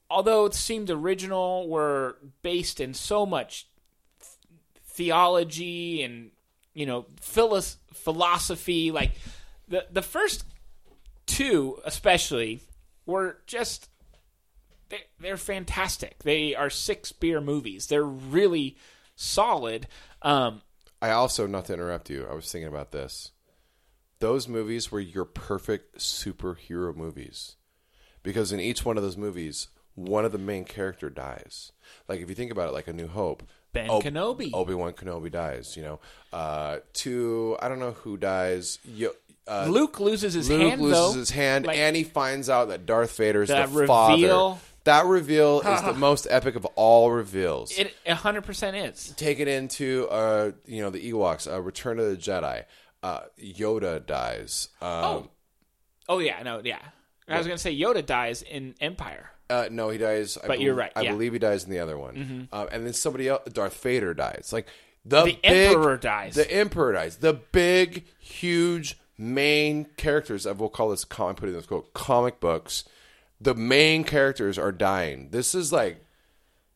although it seemed original, were based in so much th- theology and. You know, philosophy, like the the first two especially were just, they're, they're fantastic. They are six beer movies. They're really solid. Um, I also, not to interrupt you, I was thinking about this. Those movies were your perfect superhero movies because in each one of those movies, one of the main character dies. Like if you think about it, like A New Hope, Ben Ob- Kenobi. Obi-Wan Kenobi dies, you know. Uh, two, I don't know who dies. Yo, uh, Luke loses his Luke hand, Luke loses though. his hand, like, and he finds out that Darth Vader is the reveal. father. That reveal is the most epic of all reveals. It one hundred percent is. Take it into, uh, you know, the Ewoks, uh, Return of the Jedi. Uh, Yoda dies. Um, oh. oh, yeah, no, yeah. I was going to say Yoda dies in Empire. Uh, no, he dies. But I be- you're right. Yeah. I believe he dies in the other one. Mm-hmm. Uh, and then somebody else, Darth Vader dies. Like the, the big, Emperor dies. The Emperor dies. The big, huge main characters of, we'll call this, I'm putting this quote, comic books. The main characters are dying. This is like,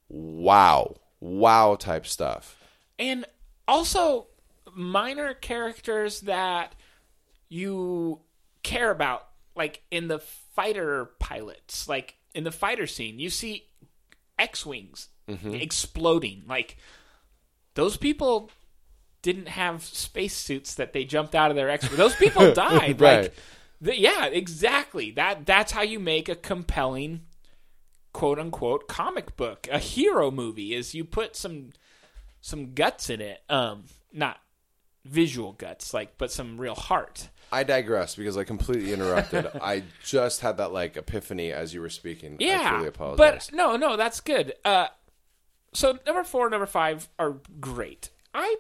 wow. Wow type stuff. And also minor characters that you care about. Like in the fighter pilots, like, in the fighter scene, you see X-Wings mm-hmm. exploding. Like, those people didn't have spacesuits that they jumped out of their X-Wings. Those people died. Right. Like, the, yeah, exactly. That That's how you make a compelling, quote-unquote, comic book. A hero movie is you put some some guts in it. Um, not visual guts, like, but some real heart. I digress because I completely interrupted. I just had that like epiphany as you were speaking. Yeah, I truly apologize. But no, no, that's good. Uh, so number four, number five are great. I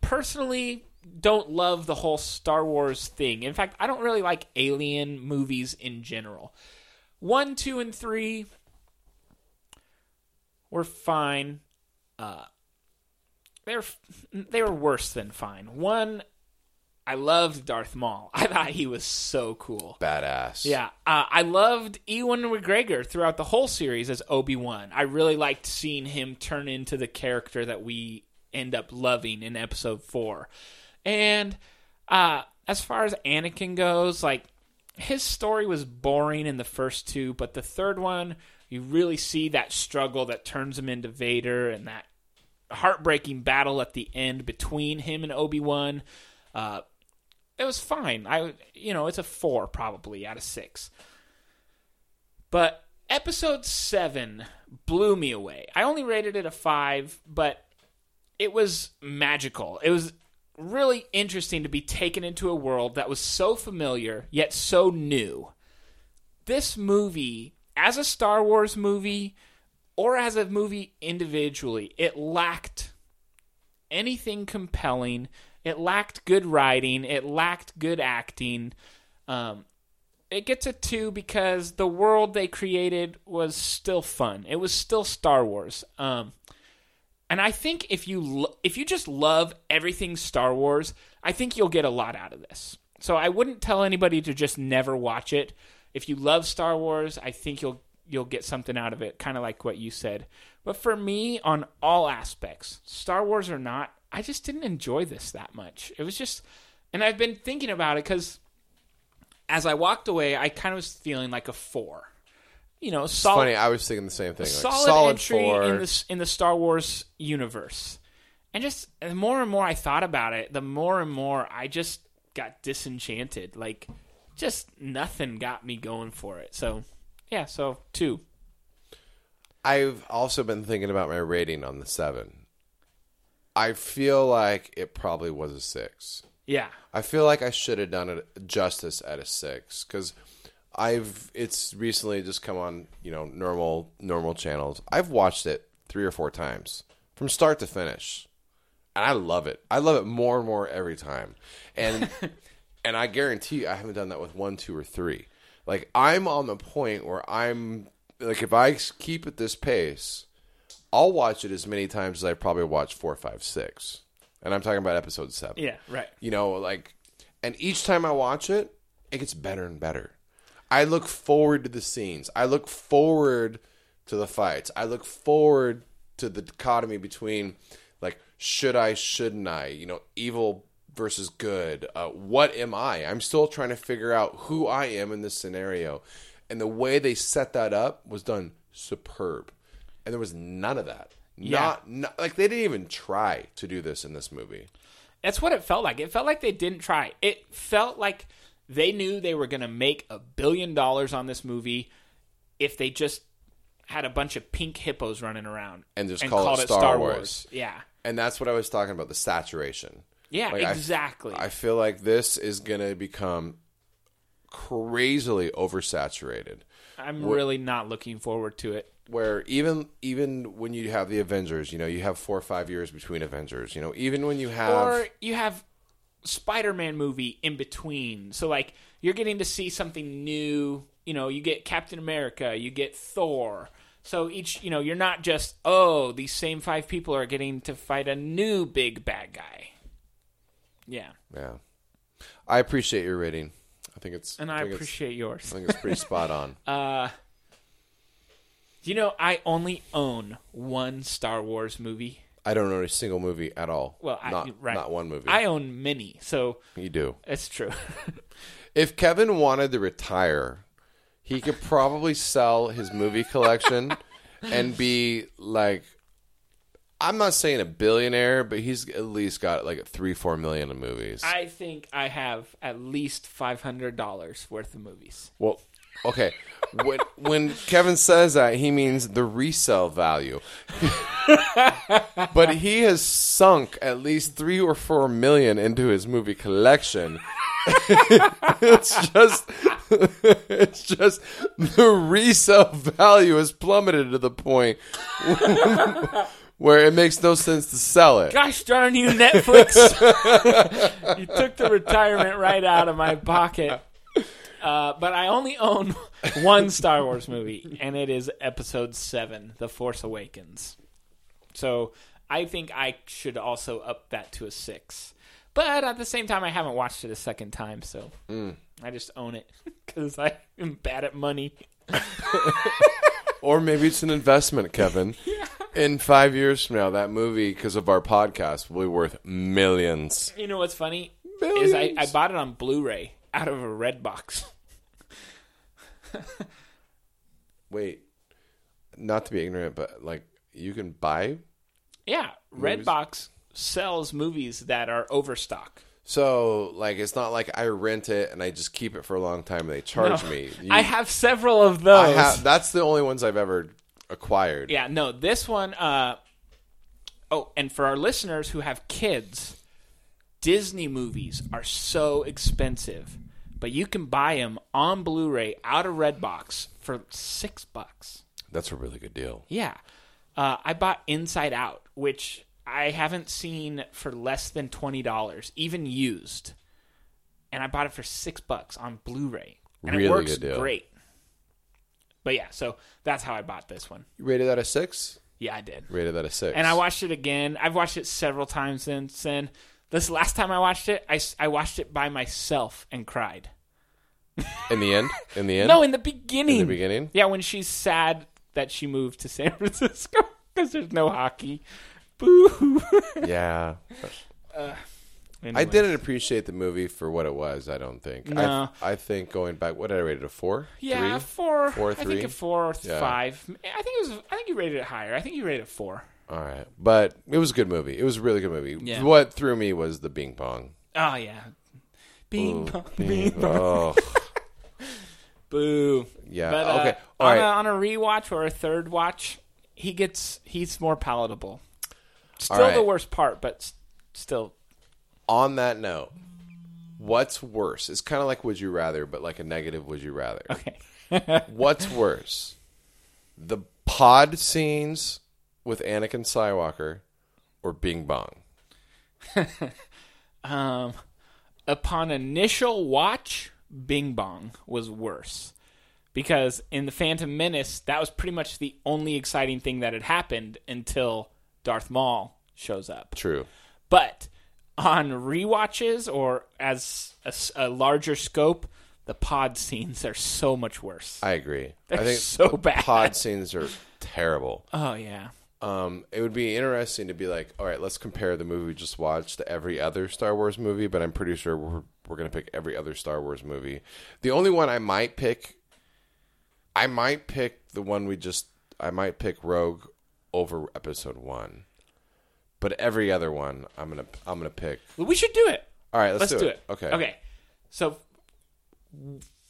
personally don't love the whole Star Wars thing. In fact, I don't really like alien movies in general. One, two, and three were fine. Uh, they're they were worse than fine. One. I loved Darth Maul. I thought he was so cool. Badass. Yeah. Uh, I loved Ewan McGregor throughout the whole series as Obi-Wan. I really liked seeing him turn into the character that we end up loving in Episode four. And uh, as far as Anakin goes, like, his story was boring in the first two, but the third one, you really see that struggle that turns him into Vader and that heartbreaking battle at the end between him and Obi-Wan. Uh, it was fine. I, you know, it's a four probably out of six. But Episode seven blew me away. I only rated it a five, but it was magical. It was really interesting to be taken into a world that was so familiar, yet so new. This movie, as a Star Wars movie, or as a movie individually, it lacked anything compelling. It lacked good writing. It lacked good acting. Um, it gets a two because the world they created was still fun. It was still Star Wars. Um, and I think if you lo- if you just love everything Star Wars, I think you'll get a lot out of this. So I wouldn't tell anybody to just never watch it. If you love Star Wars, I think you'll you'll get something out of it, kind of like what you said. But for me, on all aspects, Star Wars or not, I just didn't enjoy this that much. It was just, and I've been thinking about it because as I walked away, I kind of was feeling like a four. You know, solid, it's funny, I was thinking the same thing. Like, solid, solid entry four. in the in the Star Wars universe. And just the more and more I thought about it, the more and more I just got disenchanted. Like, just nothing got me going for it. So, yeah, so two. I've also been thinking about my rating on the seven. I feel like it probably was a six. Yeah. I feel like I should have done it justice at a six because I've it's recently just come on, you know, normal normal channels. I've watched it three or four times from start to finish, and I love it. I love it more and more every time, and and I guarantee you I haven't done that with one, two, or three. Like I'm on the point where I'm like if I keep at this pace, I'll watch it as many times as I probably watched four, five, six. And I'm talking about episode seven. Yeah, right. You know, like, and each time I watch it, it gets better and better. I look forward to the scenes. I look forward to the fights. I look forward to the dichotomy between, like, should I, shouldn't I? You know, evil versus good. Uh, what am I? I'm still trying to figure out who I am in this scenario. And the way they set that up was done superb. And there was none of that. Yeah. Not, not like they didn't even try to do this in this movie. That's what it felt like. It felt like they didn't try. It felt like they knew they were going to make a billion dollars on this movie if they just had a bunch of pink hippos running around and just and call called it, it Star, Star Wars. Wars. Yeah. And that's what I was talking about, the saturation. Yeah, like exactly. I, I feel like this is going to become crazily oversaturated. I'm We're, really not looking forward to it. Where even even when you have the Avengers, you know, you have four or five years between Avengers. You know, even when you have... Or you have Spider-Man movie in between. So, like, you're getting to see something new. You know, you get Captain America. You get Thor. So, each, you know, you're not just, oh, these same five people are getting to fight a new big bad guy. Yeah. Yeah. I appreciate your rating. I think it's... And I, I appreciate yours. I think it's pretty spot on. uh... You know, I only own one Star Wars movie. I don't own a single movie at all. Well, I, not, right. not one movie. I own many, so... You do. It's true. If Kevin wanted to retire, he could probably sell his movie collection and be like... I'm not saying a billionaire, but he's at least got like three, four million in movies. I think I have at least five hundred dollars worth of movies. Well... Okay, when, when Kevin says that, he means the resale value. But he has sunk at least three or four million into his movie collection. It's just, it's just the resale value has plummeted to the point where it makes no sense to sell it. Gosh darn you, Netflix! You took the retirement right out of my pocket. Uh, but I only own one Star Wars movie, and it is Episode seven, The Force Awakens. So I think I should also up that to a six. But at the same time, I haven't watched it a second time, so mm. I just own it because I'm bad at money. Or maybe it's an investment, Kevin. Yeah. In five years from now, that movie, because of our podcast, will be worth millions. You know what's funny? Millions. Is I, I bought it on Blu-ray out of a red box. Wait, not to be ignorant, but like you can buy. Yeah, Redbox sells movies that are overstock. So, like, it's not like I rent it and I just keep it for a long time and they charge no. me. You, I have several of those. I have, that's the only ones I've ever acquired. Yeah, no, this one... Uh, oh, and for our listeners who have kids, Disney movies are so expensive. But you can buy them on Blu-ray out of Redbox for six bucks. That's a really good deal. Yeah. Uh, I bought Inside Out, which... I haven't seen for less than twenty dollars, even used. And I bought it for six bucks on Blu-ray. And really it works good deal. Great. But yeah, so that's how I bought this one. You rated that a six? Yeah, I did. Rated that a six. And I watched it again. I've watched it several times since then. This last time I watched it, I, I watched it by myself and cried. In the end? In the end? No, in the beginning. In the beginning? Yeah, when she's sad that she moved to San Francisco because there's no hockey. Boo. Yeah. Uh, I didn't appreciate the movie for what it was, I don't think. No. I, I think going back, what did I rate it? A four? Yeah, three? four. Four, I three? think a four or yeah. five. I think it was. I think you rated it higher. I think you rated it four. All right. But it was a good movie. It was a really good movie. Yeah. What threw me was the bing pong. Oh, yeah. Bing Ooh, pong. Bing, bing pong. Oh. Boo. Yeah. But, uh, okay. All on, right. a, on a rewatch or a third watch, he gets he's more palatable. Still right. the worst part, but still. On that note, what's worse? It's kind of like would you rather, but like a negative would you rather. Okay. What's worse? The pod scenes with Anakin Skywalker or Bing Bong? um, upon initial watch, Bing Bong was worse. Because in The Phantom Menace, that was pretty much the only exciting thing that had happened until... Darth Maul shows up. True. But on rewatches or as a, a larger scope, the pod scenes are so much worse. I agree. They're I think so the bad. Pod scenes are terrible. Oh, yeah. Um, it would be interesting to be like, all right, let's compare the movie we just watched to every other Star Wars movie, but I'm pretty sure we're, we're going to pick every other Star Wars movie. The only one I might pick, I might pick the one we just, I might pick Rogue over episode one, but every other one I'm gonna I'm gonna pick. We should do it. All right, let's, let's do, do it. it. Okay. Okay. So,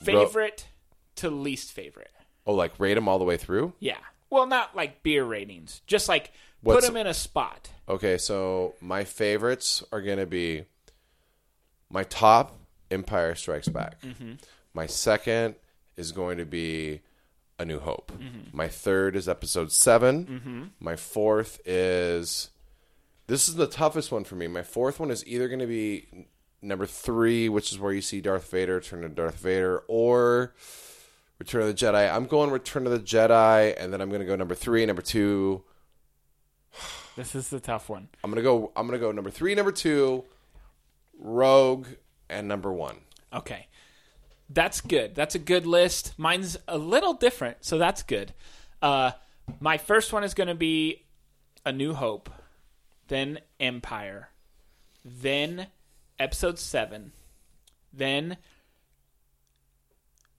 favorite Ro- to least favorite. Oh, like rate them all the way through? Yeah. Well, not like beer ratings. Just like What's, put them in a spot. Okay, so my favorites are gonna be my top Empire Strikes Back. Mm-hmm. My second is going to be A New Hope. Mm-hmm. My third is episode seven. Mm-hmm. My fourth is... This is the toughest one for me. My fourth one is either going to be number three, which is where you see Darth Vader, Return of Darth Vader, or Return of the Jedi. I'm going Return of the Jedi, and then I'm going to go number three, number two. This is the tough one. I'm going to go I'm going to go number three, number two, Rogue, and number one. Okay. That's good. That's a good list. Mine's a little different, so that's good. Uh, my first one is going to be A New Hope, then Empire, then Episode seven, then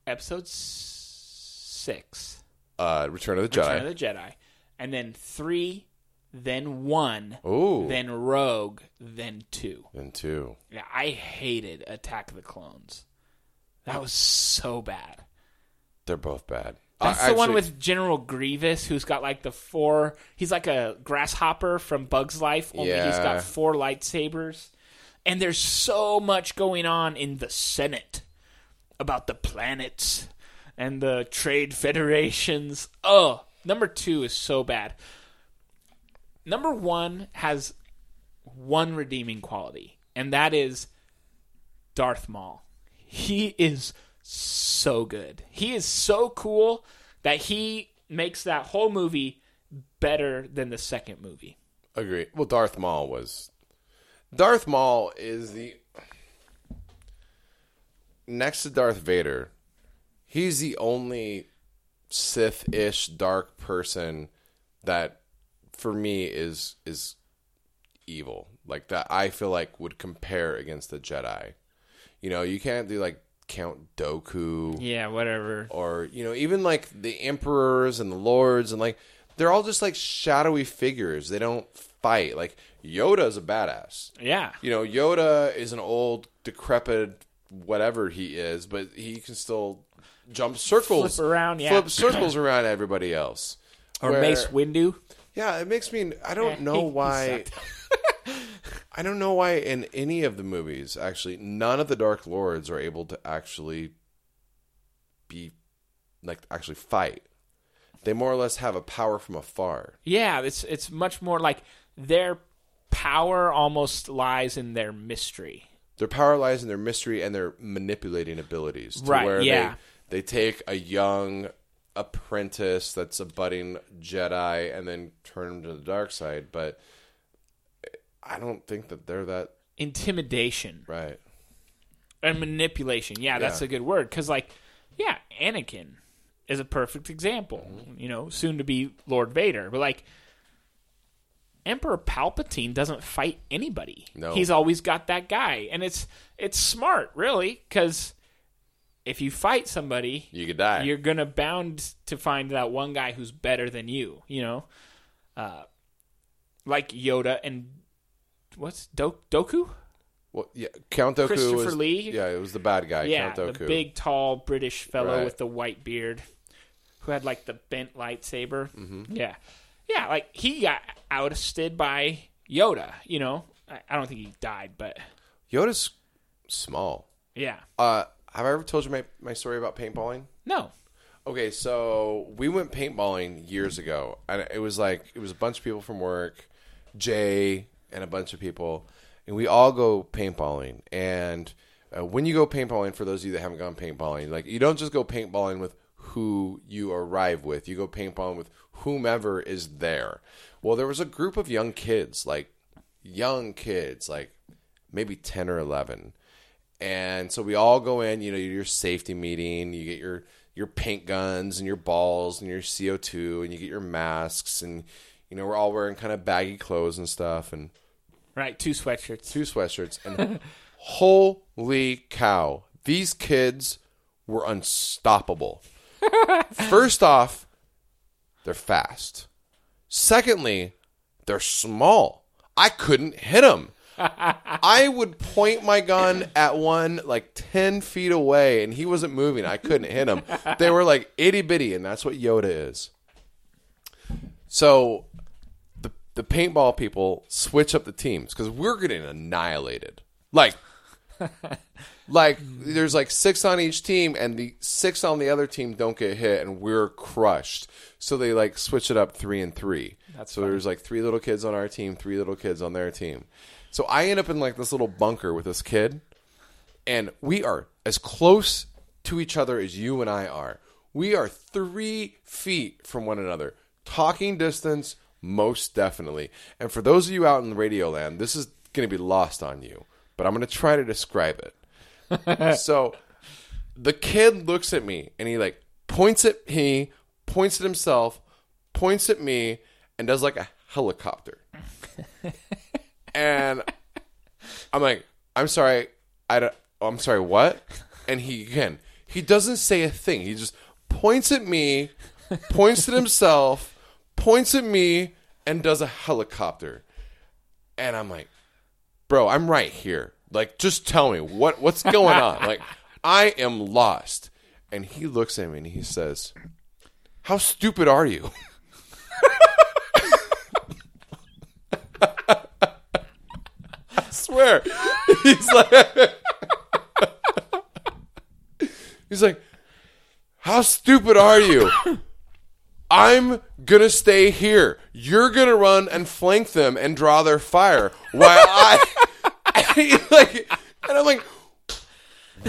Episode six. Uh, Return of the Jedi. Return of the Jedi. And then three, then one, Ooh. Then Rogue, then two. Then two. Yeah, I hated Attack of the Clones. That was so bad. They're both bad. That's uh, the actually, one with General Grievous, who's got like the four... He's like a grasshopper from Bug's Life, only yeah. he's got four lightsabers. And there's so much going on in the Senate about the planets and the trade federations. Oh, number two is so bad. Number one has one redeeming quality, and that is Darth Maul. He is so good. He is so cool that he makes that whole movie better than the second movie. Agree. Well, Darth Maul was... Darth Maul is the... Next to Darth Vader, he's the only Sith-ish dark person that, for me, is is evil. Like, that I feel like would compare against the Jedi. You know, you can't do, like, Count Dooku. Yeah, whatever. Or, you know, even, like, the emperors and the lords and, like, they're all just, like, shadowy figures. They don't fight. Like, Yoda's a badass. Yeah. You know, Yoda is an old, decrepit, whatever he is, but he can still jump circles. Flip around, yeah. Flip circles around everybody else. Or where, Mace Windu. Yeah, it makes me... I don't yeah, know he, why... He I don't know why in any of the movies, actually, none of the Dark Lords are able to actually be... like, actually fight. They more or less have a power from afar. Yeah, it's it's much more like their power almost lies in their mystery. Their power lies in their mystery and their manipulating abilities. To right, where yeah. They, they take a young apprentice that's a budding Jedi and then turn him to the dark side. But I don't think that they're that... Intimidation. Right. And manipulation. Yeah, that's yeah. a good word. Because, like, yeah, Anakin is a perfect example. Mm-hmm. You know, soon to be Lord Vader. But, like, Emperor Palpatine doesn't fight anybody. No. He's always got that guy. And it's it's smart, really, because if you fight somebody... You could die. You're going to bound to find that one guy who's better than you, you know? Uh, like Yoda and... What's... Do- Dooku? Well, yeah, Count Dooku Christopher was, Lee. Yeah, it was the bad guy, yeah, Count Dooku. Yeah, the big, tall, British fellow right. with the white beard who had, like, the bent lightsaber. Mm-hmm. Yeah. Yeah, like, he got ousted by Yoda, you know? I, I don't think he died, but... Yoda's small. Yeah. Uh, have I ever told you my, my story about paintballing? No. Okay, so we went paintballing years ago, and it was, like, it was a bunch of people from work, Jay and a bunch of people... And we all go paintballing. And uh, when you go paintballing, for those of you that haven't gone paintballing, like, you don't just go paintballing with who you arrive with. You go paintballing with whomever is there. Well, there was a group of young kids, like young kids, like maybe ten or eleven. And so we all go in, you know, your safety meeting, you get your, your paint guns and your balls and your C O two and you get your masks. And, you know, we're all wearing kind of baggy clothes and stuff. And... Right, two sweatshirts. Two sweatshirts. And holy cow, these kids were unstoppable. First off, they're fast. Secondly, they're small. I couldn't hit them. I would point my gun at one like ten feet away, and he wasn't moving. I couldn't hit him. They were like itty-bitty, and that's what Yoda is. So... The paintball people switch up the teams because we're getting annihilated. Like, like there's like six on each team, and the six on the other team don't get hit, and we're crushed. So they like switch it up three and three. That's so funny. There's like three little kids on our team, three little kids on their team. So I end up in like this little bunker with this kid, and we are as close to each other as you and I are. We are three feet from one another, talking distance. Most definitely. And for those of you out in radio land, this is going to be lost on you. But I'm going to try to describe it. So the kid looks at me and he like points at he points at himself, points at me, and does like a helicopter. And I'm like, I'm sorry. I don't, I'm sorry, what? And he, again, he doesn't say a thing. He just points at me, points at himself, points at me, and does a helicopter. And I'm like, bro, I'm right here. Like, just tell me what what's going on. Like, I am lost. And he looks at me and he says, how stupid are you? I swear. He's like, he's like, how stupid are you? I'm going to stay here. You're going to run and flank them and draw their fire while I... And, like, and I'm like,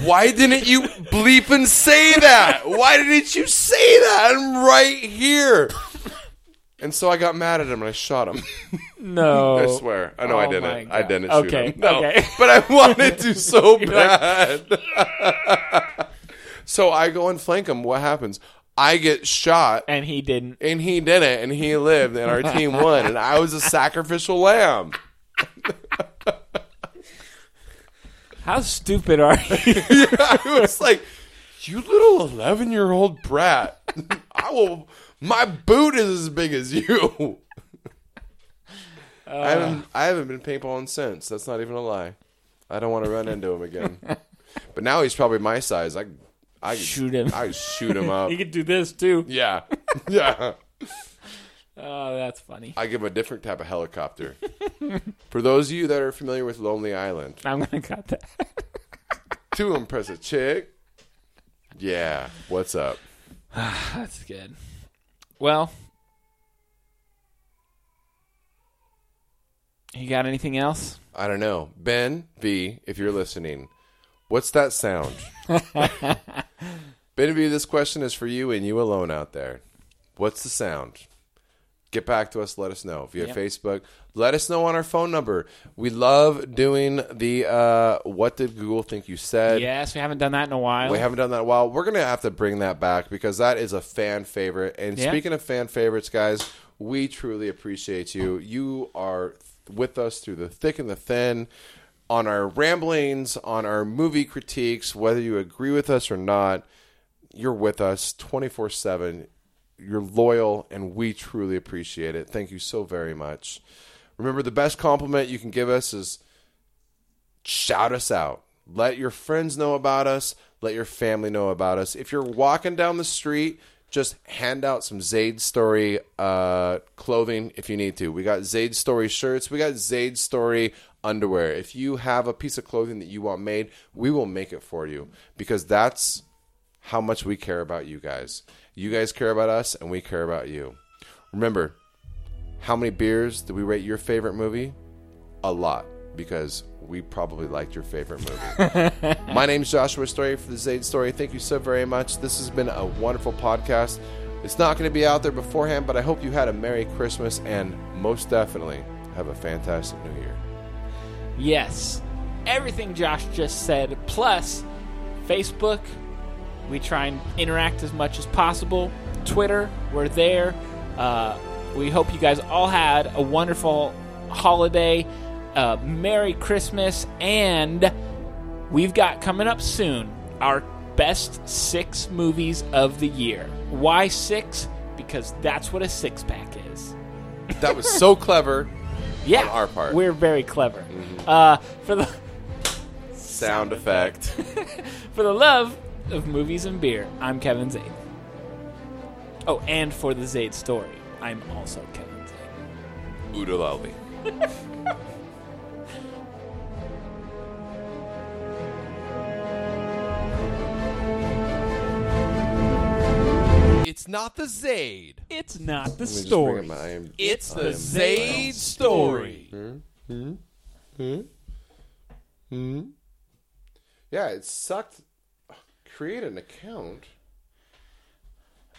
why didn't you bleep and say that? Why didn't you say that? I'm right here. And so I got mad at him and I shot him. No. I swear. I know oh I didn't. I didn't shoot okay. him. No. Okay. But I wanted to so bad. Like... So I go and flank him. What happens? I get shot. And he didn't. And he didn't. And he lived. And our team won. And I was a sacrificial lamb. How stupid are you? Yeah, I was like, you little eleven-year-old brat. I will. My boot is as big as you. Oh, Uh, I haven't I haven't been paintballing since. That's not even a lie. I don't want to run into him again. But now he's probably my size. I I shoot him. I shoot him up. He could do this too. Yeah. Yeah. Oh, that's funny. I give him a different type of helicopter. For those of you that are familiar with Lonely Island. I'm going to cut that. To impress a chick. Yeah. What's up? That's good. Well, you got anything else? I don't know. Ben V, if you're listening, what's that sound? Ben V, this question is for you and you alone out there. What's the sound? Get back to us. Let us know via yep. Facebook. Let us know on our phone number. We love doing the uh, what did Google think you said? Yes, we haven't done that in a while. We haven't done that in a while. We're going to have to bring that back because that is a fan favorite. And yep. speaking of fan favorites, guys, we truly appreciate you. You are th- with us through the thick and the thin on our ramblings, on our movie critiques, whether you agree with us or not. You're with us twenty-four seven. You're loyal, and we truly appreciate it. Thank you so very much. Remember, the best compliment you can give us is shout us out. Let your friends know about us. Let your family know about us. If you're walking down the street, just hand out some Zade Story uh, clothing if you need to. We got Zade Story shirts. We got Zade Story underwear. If you have a piece of clothing that you want made, we will make it for you because that's how much we care about you guys. You guys care about us, and we care about you. Remember, how many beers do we rate your favorite movie? A lot, because we probably liked your favorite movie. My name's Joshua Story for the Zade Story. Thank you so very much. This has been a wonderful podcast. It's not going to be out there beforehand, but I hope you had a Merry Christmas, and most definitely have a fantastic New Year. Yes, everything Josh just said, plus Facebook. We try and interact as much as possible. Twitter, we're there. Uh, we hope you guys all had a wonderful holiday. Uh, Merry Christmas. And we've got coming up soon our best six movies of the year. Why six? Because that's what a six-pack is. That was so clever yeah, on our part. We're very clever. Mm-hmm. Uh, for the Sound effect. For the love of movies and beer, I'm Kevin Zade. Oh, and for the Zade Story, I'm also Kevin Zade. Oodalali. It's not the Zade. It's not the story. I'm, it's I'm the Zade Story. story. Hmm? Hmm? Hmm? Yeah, it sucked. Create an account.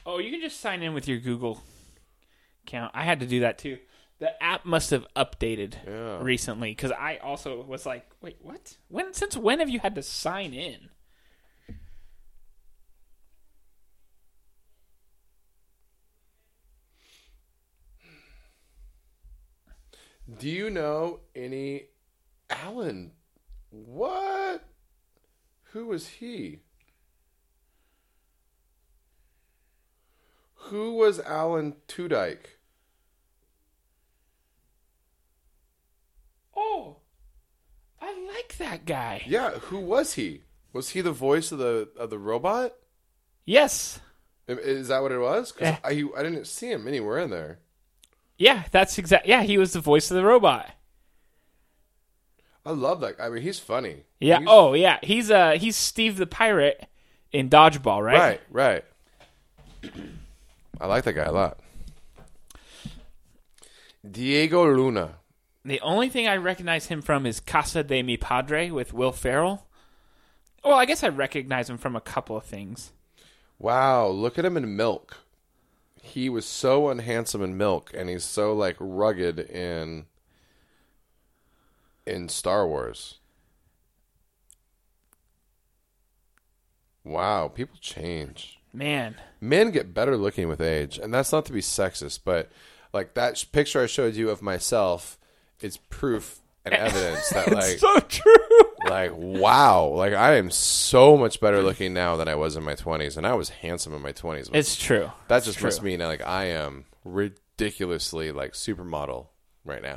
Oh, you can just sign in with your Google account. I had to do that too. The app must have updated yeah. recently because I also was like, "Wait, what? When? Since when have you had to sign in?" Do you know any Alan? What? Who was he? Who was Alan Tudyk? Oh, I like that guy. Yeah, who was he? Was he the voice of the of the robot? Yes. Is that what it was? 'Cause yeah. I I didn't see him anywhere in there. Yeah, that's exact. Yeah, he was the voice of the robot. I love that. I mean, he's funny. Yeah. He's... Oh, yeah. He's uh he's Steve the pirate in Dodgeball, right? Right. Right. I like that guy a lot. Diego Luna. The only thing I recognize him from is Casa de Mi Padre with Will Ferrell. Well, I guess I recognize him from a couple of things. Wow, look at him in Milk. He was so unhandsome in Milk, and he's so like rugged in in Star Wars. Wow, people change. Man. Men get better looking with age. And that's not to be sexist, but like that sh- picture I showed you of myself is proof and evidence that like it's so true. Like, wow. Like I am so much better looking now than I was in my twenties, and I was handsome in my twenties. It's true. That it's just true. Must mean like I am ridiculously like supermodel right now.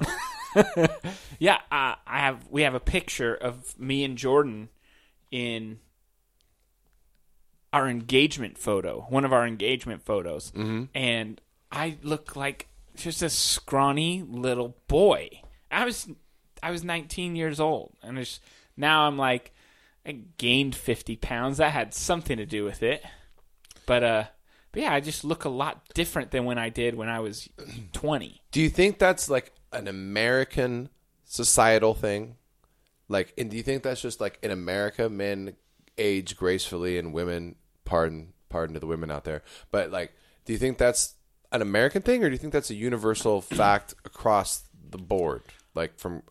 Yeah, uh, I have. We have a picture of me and Jordan in our engagement photo, one of our engagement photos, mm-hmm. and I look like just a scrawny little boy. I was I was nineteen years old, and it's, now I'm like, I gained fifty pounds. That had something to do with it, but uh, but yeah, I just look a lot different than when I did when I was twenty. Do you think that's like an American societal thing? Like, and do you think that's just like in America, men age gracefully and women, pardon, pardon to the women out there, but like, do you think that's an American thing, or do you think that's a universal fact across the board, like from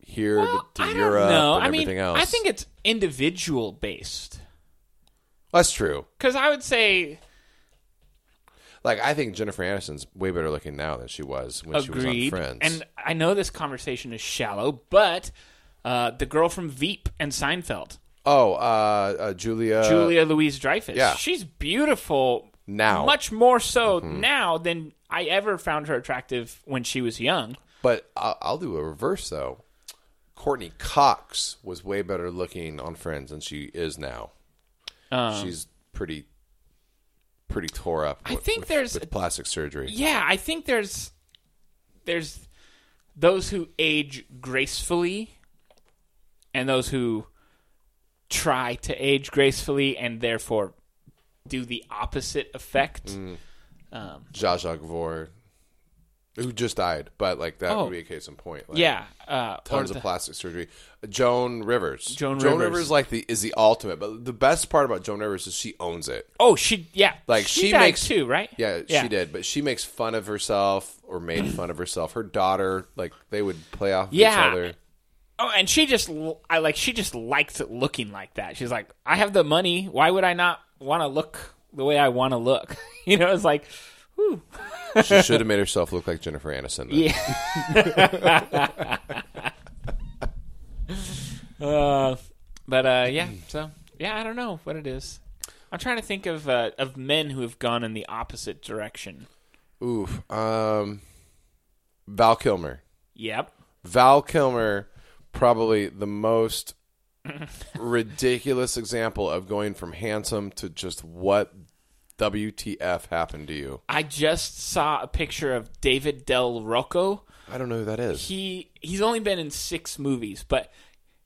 here well, to, to I Europe don't and I everything mean, else? I think it's individual based. That's true. Because I would say, like, I think Jennifer Aniston's way better looking now than she was when agreed. She was on Friends. And I know this conversation is shallow, but uh, the girl from Veep and Seinfeld. Oh, uh, uh, Julia. Julia Louis-Dreyfus. Yeah. She's beautiful now. Much more so mm-hmm. now than I ever found her attractive when she was young. But I'll, I'll do a reverse, though. Courtney Cox was way better looking on Friends than she is now. Um, She's pretty... pretty tore up with, I think with, there's with plastic surgery. Yeah, I think there's there's those who age gracefully and those who try to age gracefully and therefore do the opposite effect. Mm. Um, Zsa Zsa Gabor, who just died, but like that oh, would be a case in point. Like, yeah. Uh, tons the, of plastic surgery. Joan Rivers. Joan, Joan Rivers. Rivers like the is the ultimate, but the best part about Joan Rivers is she owns it. Oh, she yeah. Like she, she died makes too, right? Yeah, yeah, she did, but she makes fun of herself or made fun of herself. Her daughter, like they would play off of yeah. each other. Oh, and she just I like she just liked looking like that. She's like, I have the money, why would I not want to look the way I want to look? You know, it's like she should have made herself look like Jennifer Aniston. Yeah. uh, but uh, yeah, so yeah, I don't know what it is. I'm trying to think of uh, of men who have gone in the opposite direction. Oof. Um, Val Kilmer. Yep. Val Kilmer, probably the most ridiculous example of going from handsome to just what W T F happened to you. I just saw a picture of David Del Rocco. I don't know who that is. He He's only been in six movies, but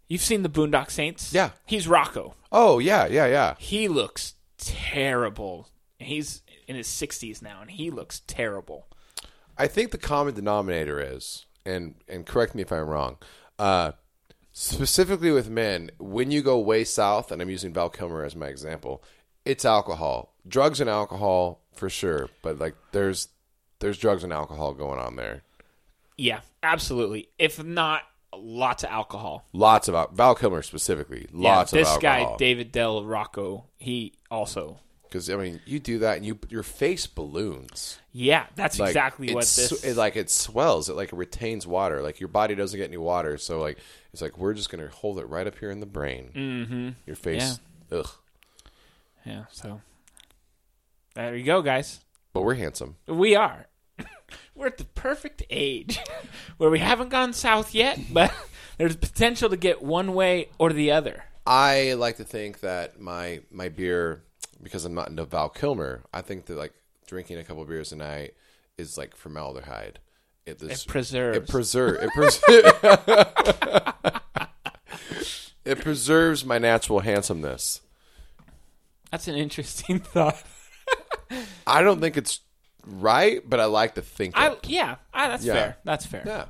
you've seen The Boondock Saints? Yeah. He's Rocco. Oh, yeah, yeah, yeah. He looks terrible. He's in his sixties now, and he looks terrible. I think the common denominator is, and, and correct me if I'm wrong, uh, specifically with men, when you go way south, and I'm using Val Kilmer as my example, it's alcohol. Drugs and alcohol for sure, but like there's there's drugs and alcohol going on there. Yeah, absolutely. If not, lots of alcohol. Lots of alcohol. Val Kilmer specifically. Lots yeah, of alcohol. This guy, David Del Rocco, he also. Because I mean, you do that and you your face balloons. Yeah, that's like, exactly what this. It, like it swells. It like it retains water. Like your body doesn't get any water, so like it's like we're just gonna hold it right up here in the brain. Mm-hmm. Your face. Yeah. Ugh. Yeah. So. There you go, guys. But we're handsome. We are. We're at the perfect age where we haven't gone south yet, but there's potential to get one way or the other. I like to think that my my beer, because I'm not into Val Kilmer, I think that like drinking a couple of beers a night is like formaldehyde. It, this, it preserves. It preserves. It, preser- it preserves my natural handsomeness. That's an interesting thought. I don't think it's right, but I like to think it. I, yeah, I, that's yeah. fair. That's fair. Yeah.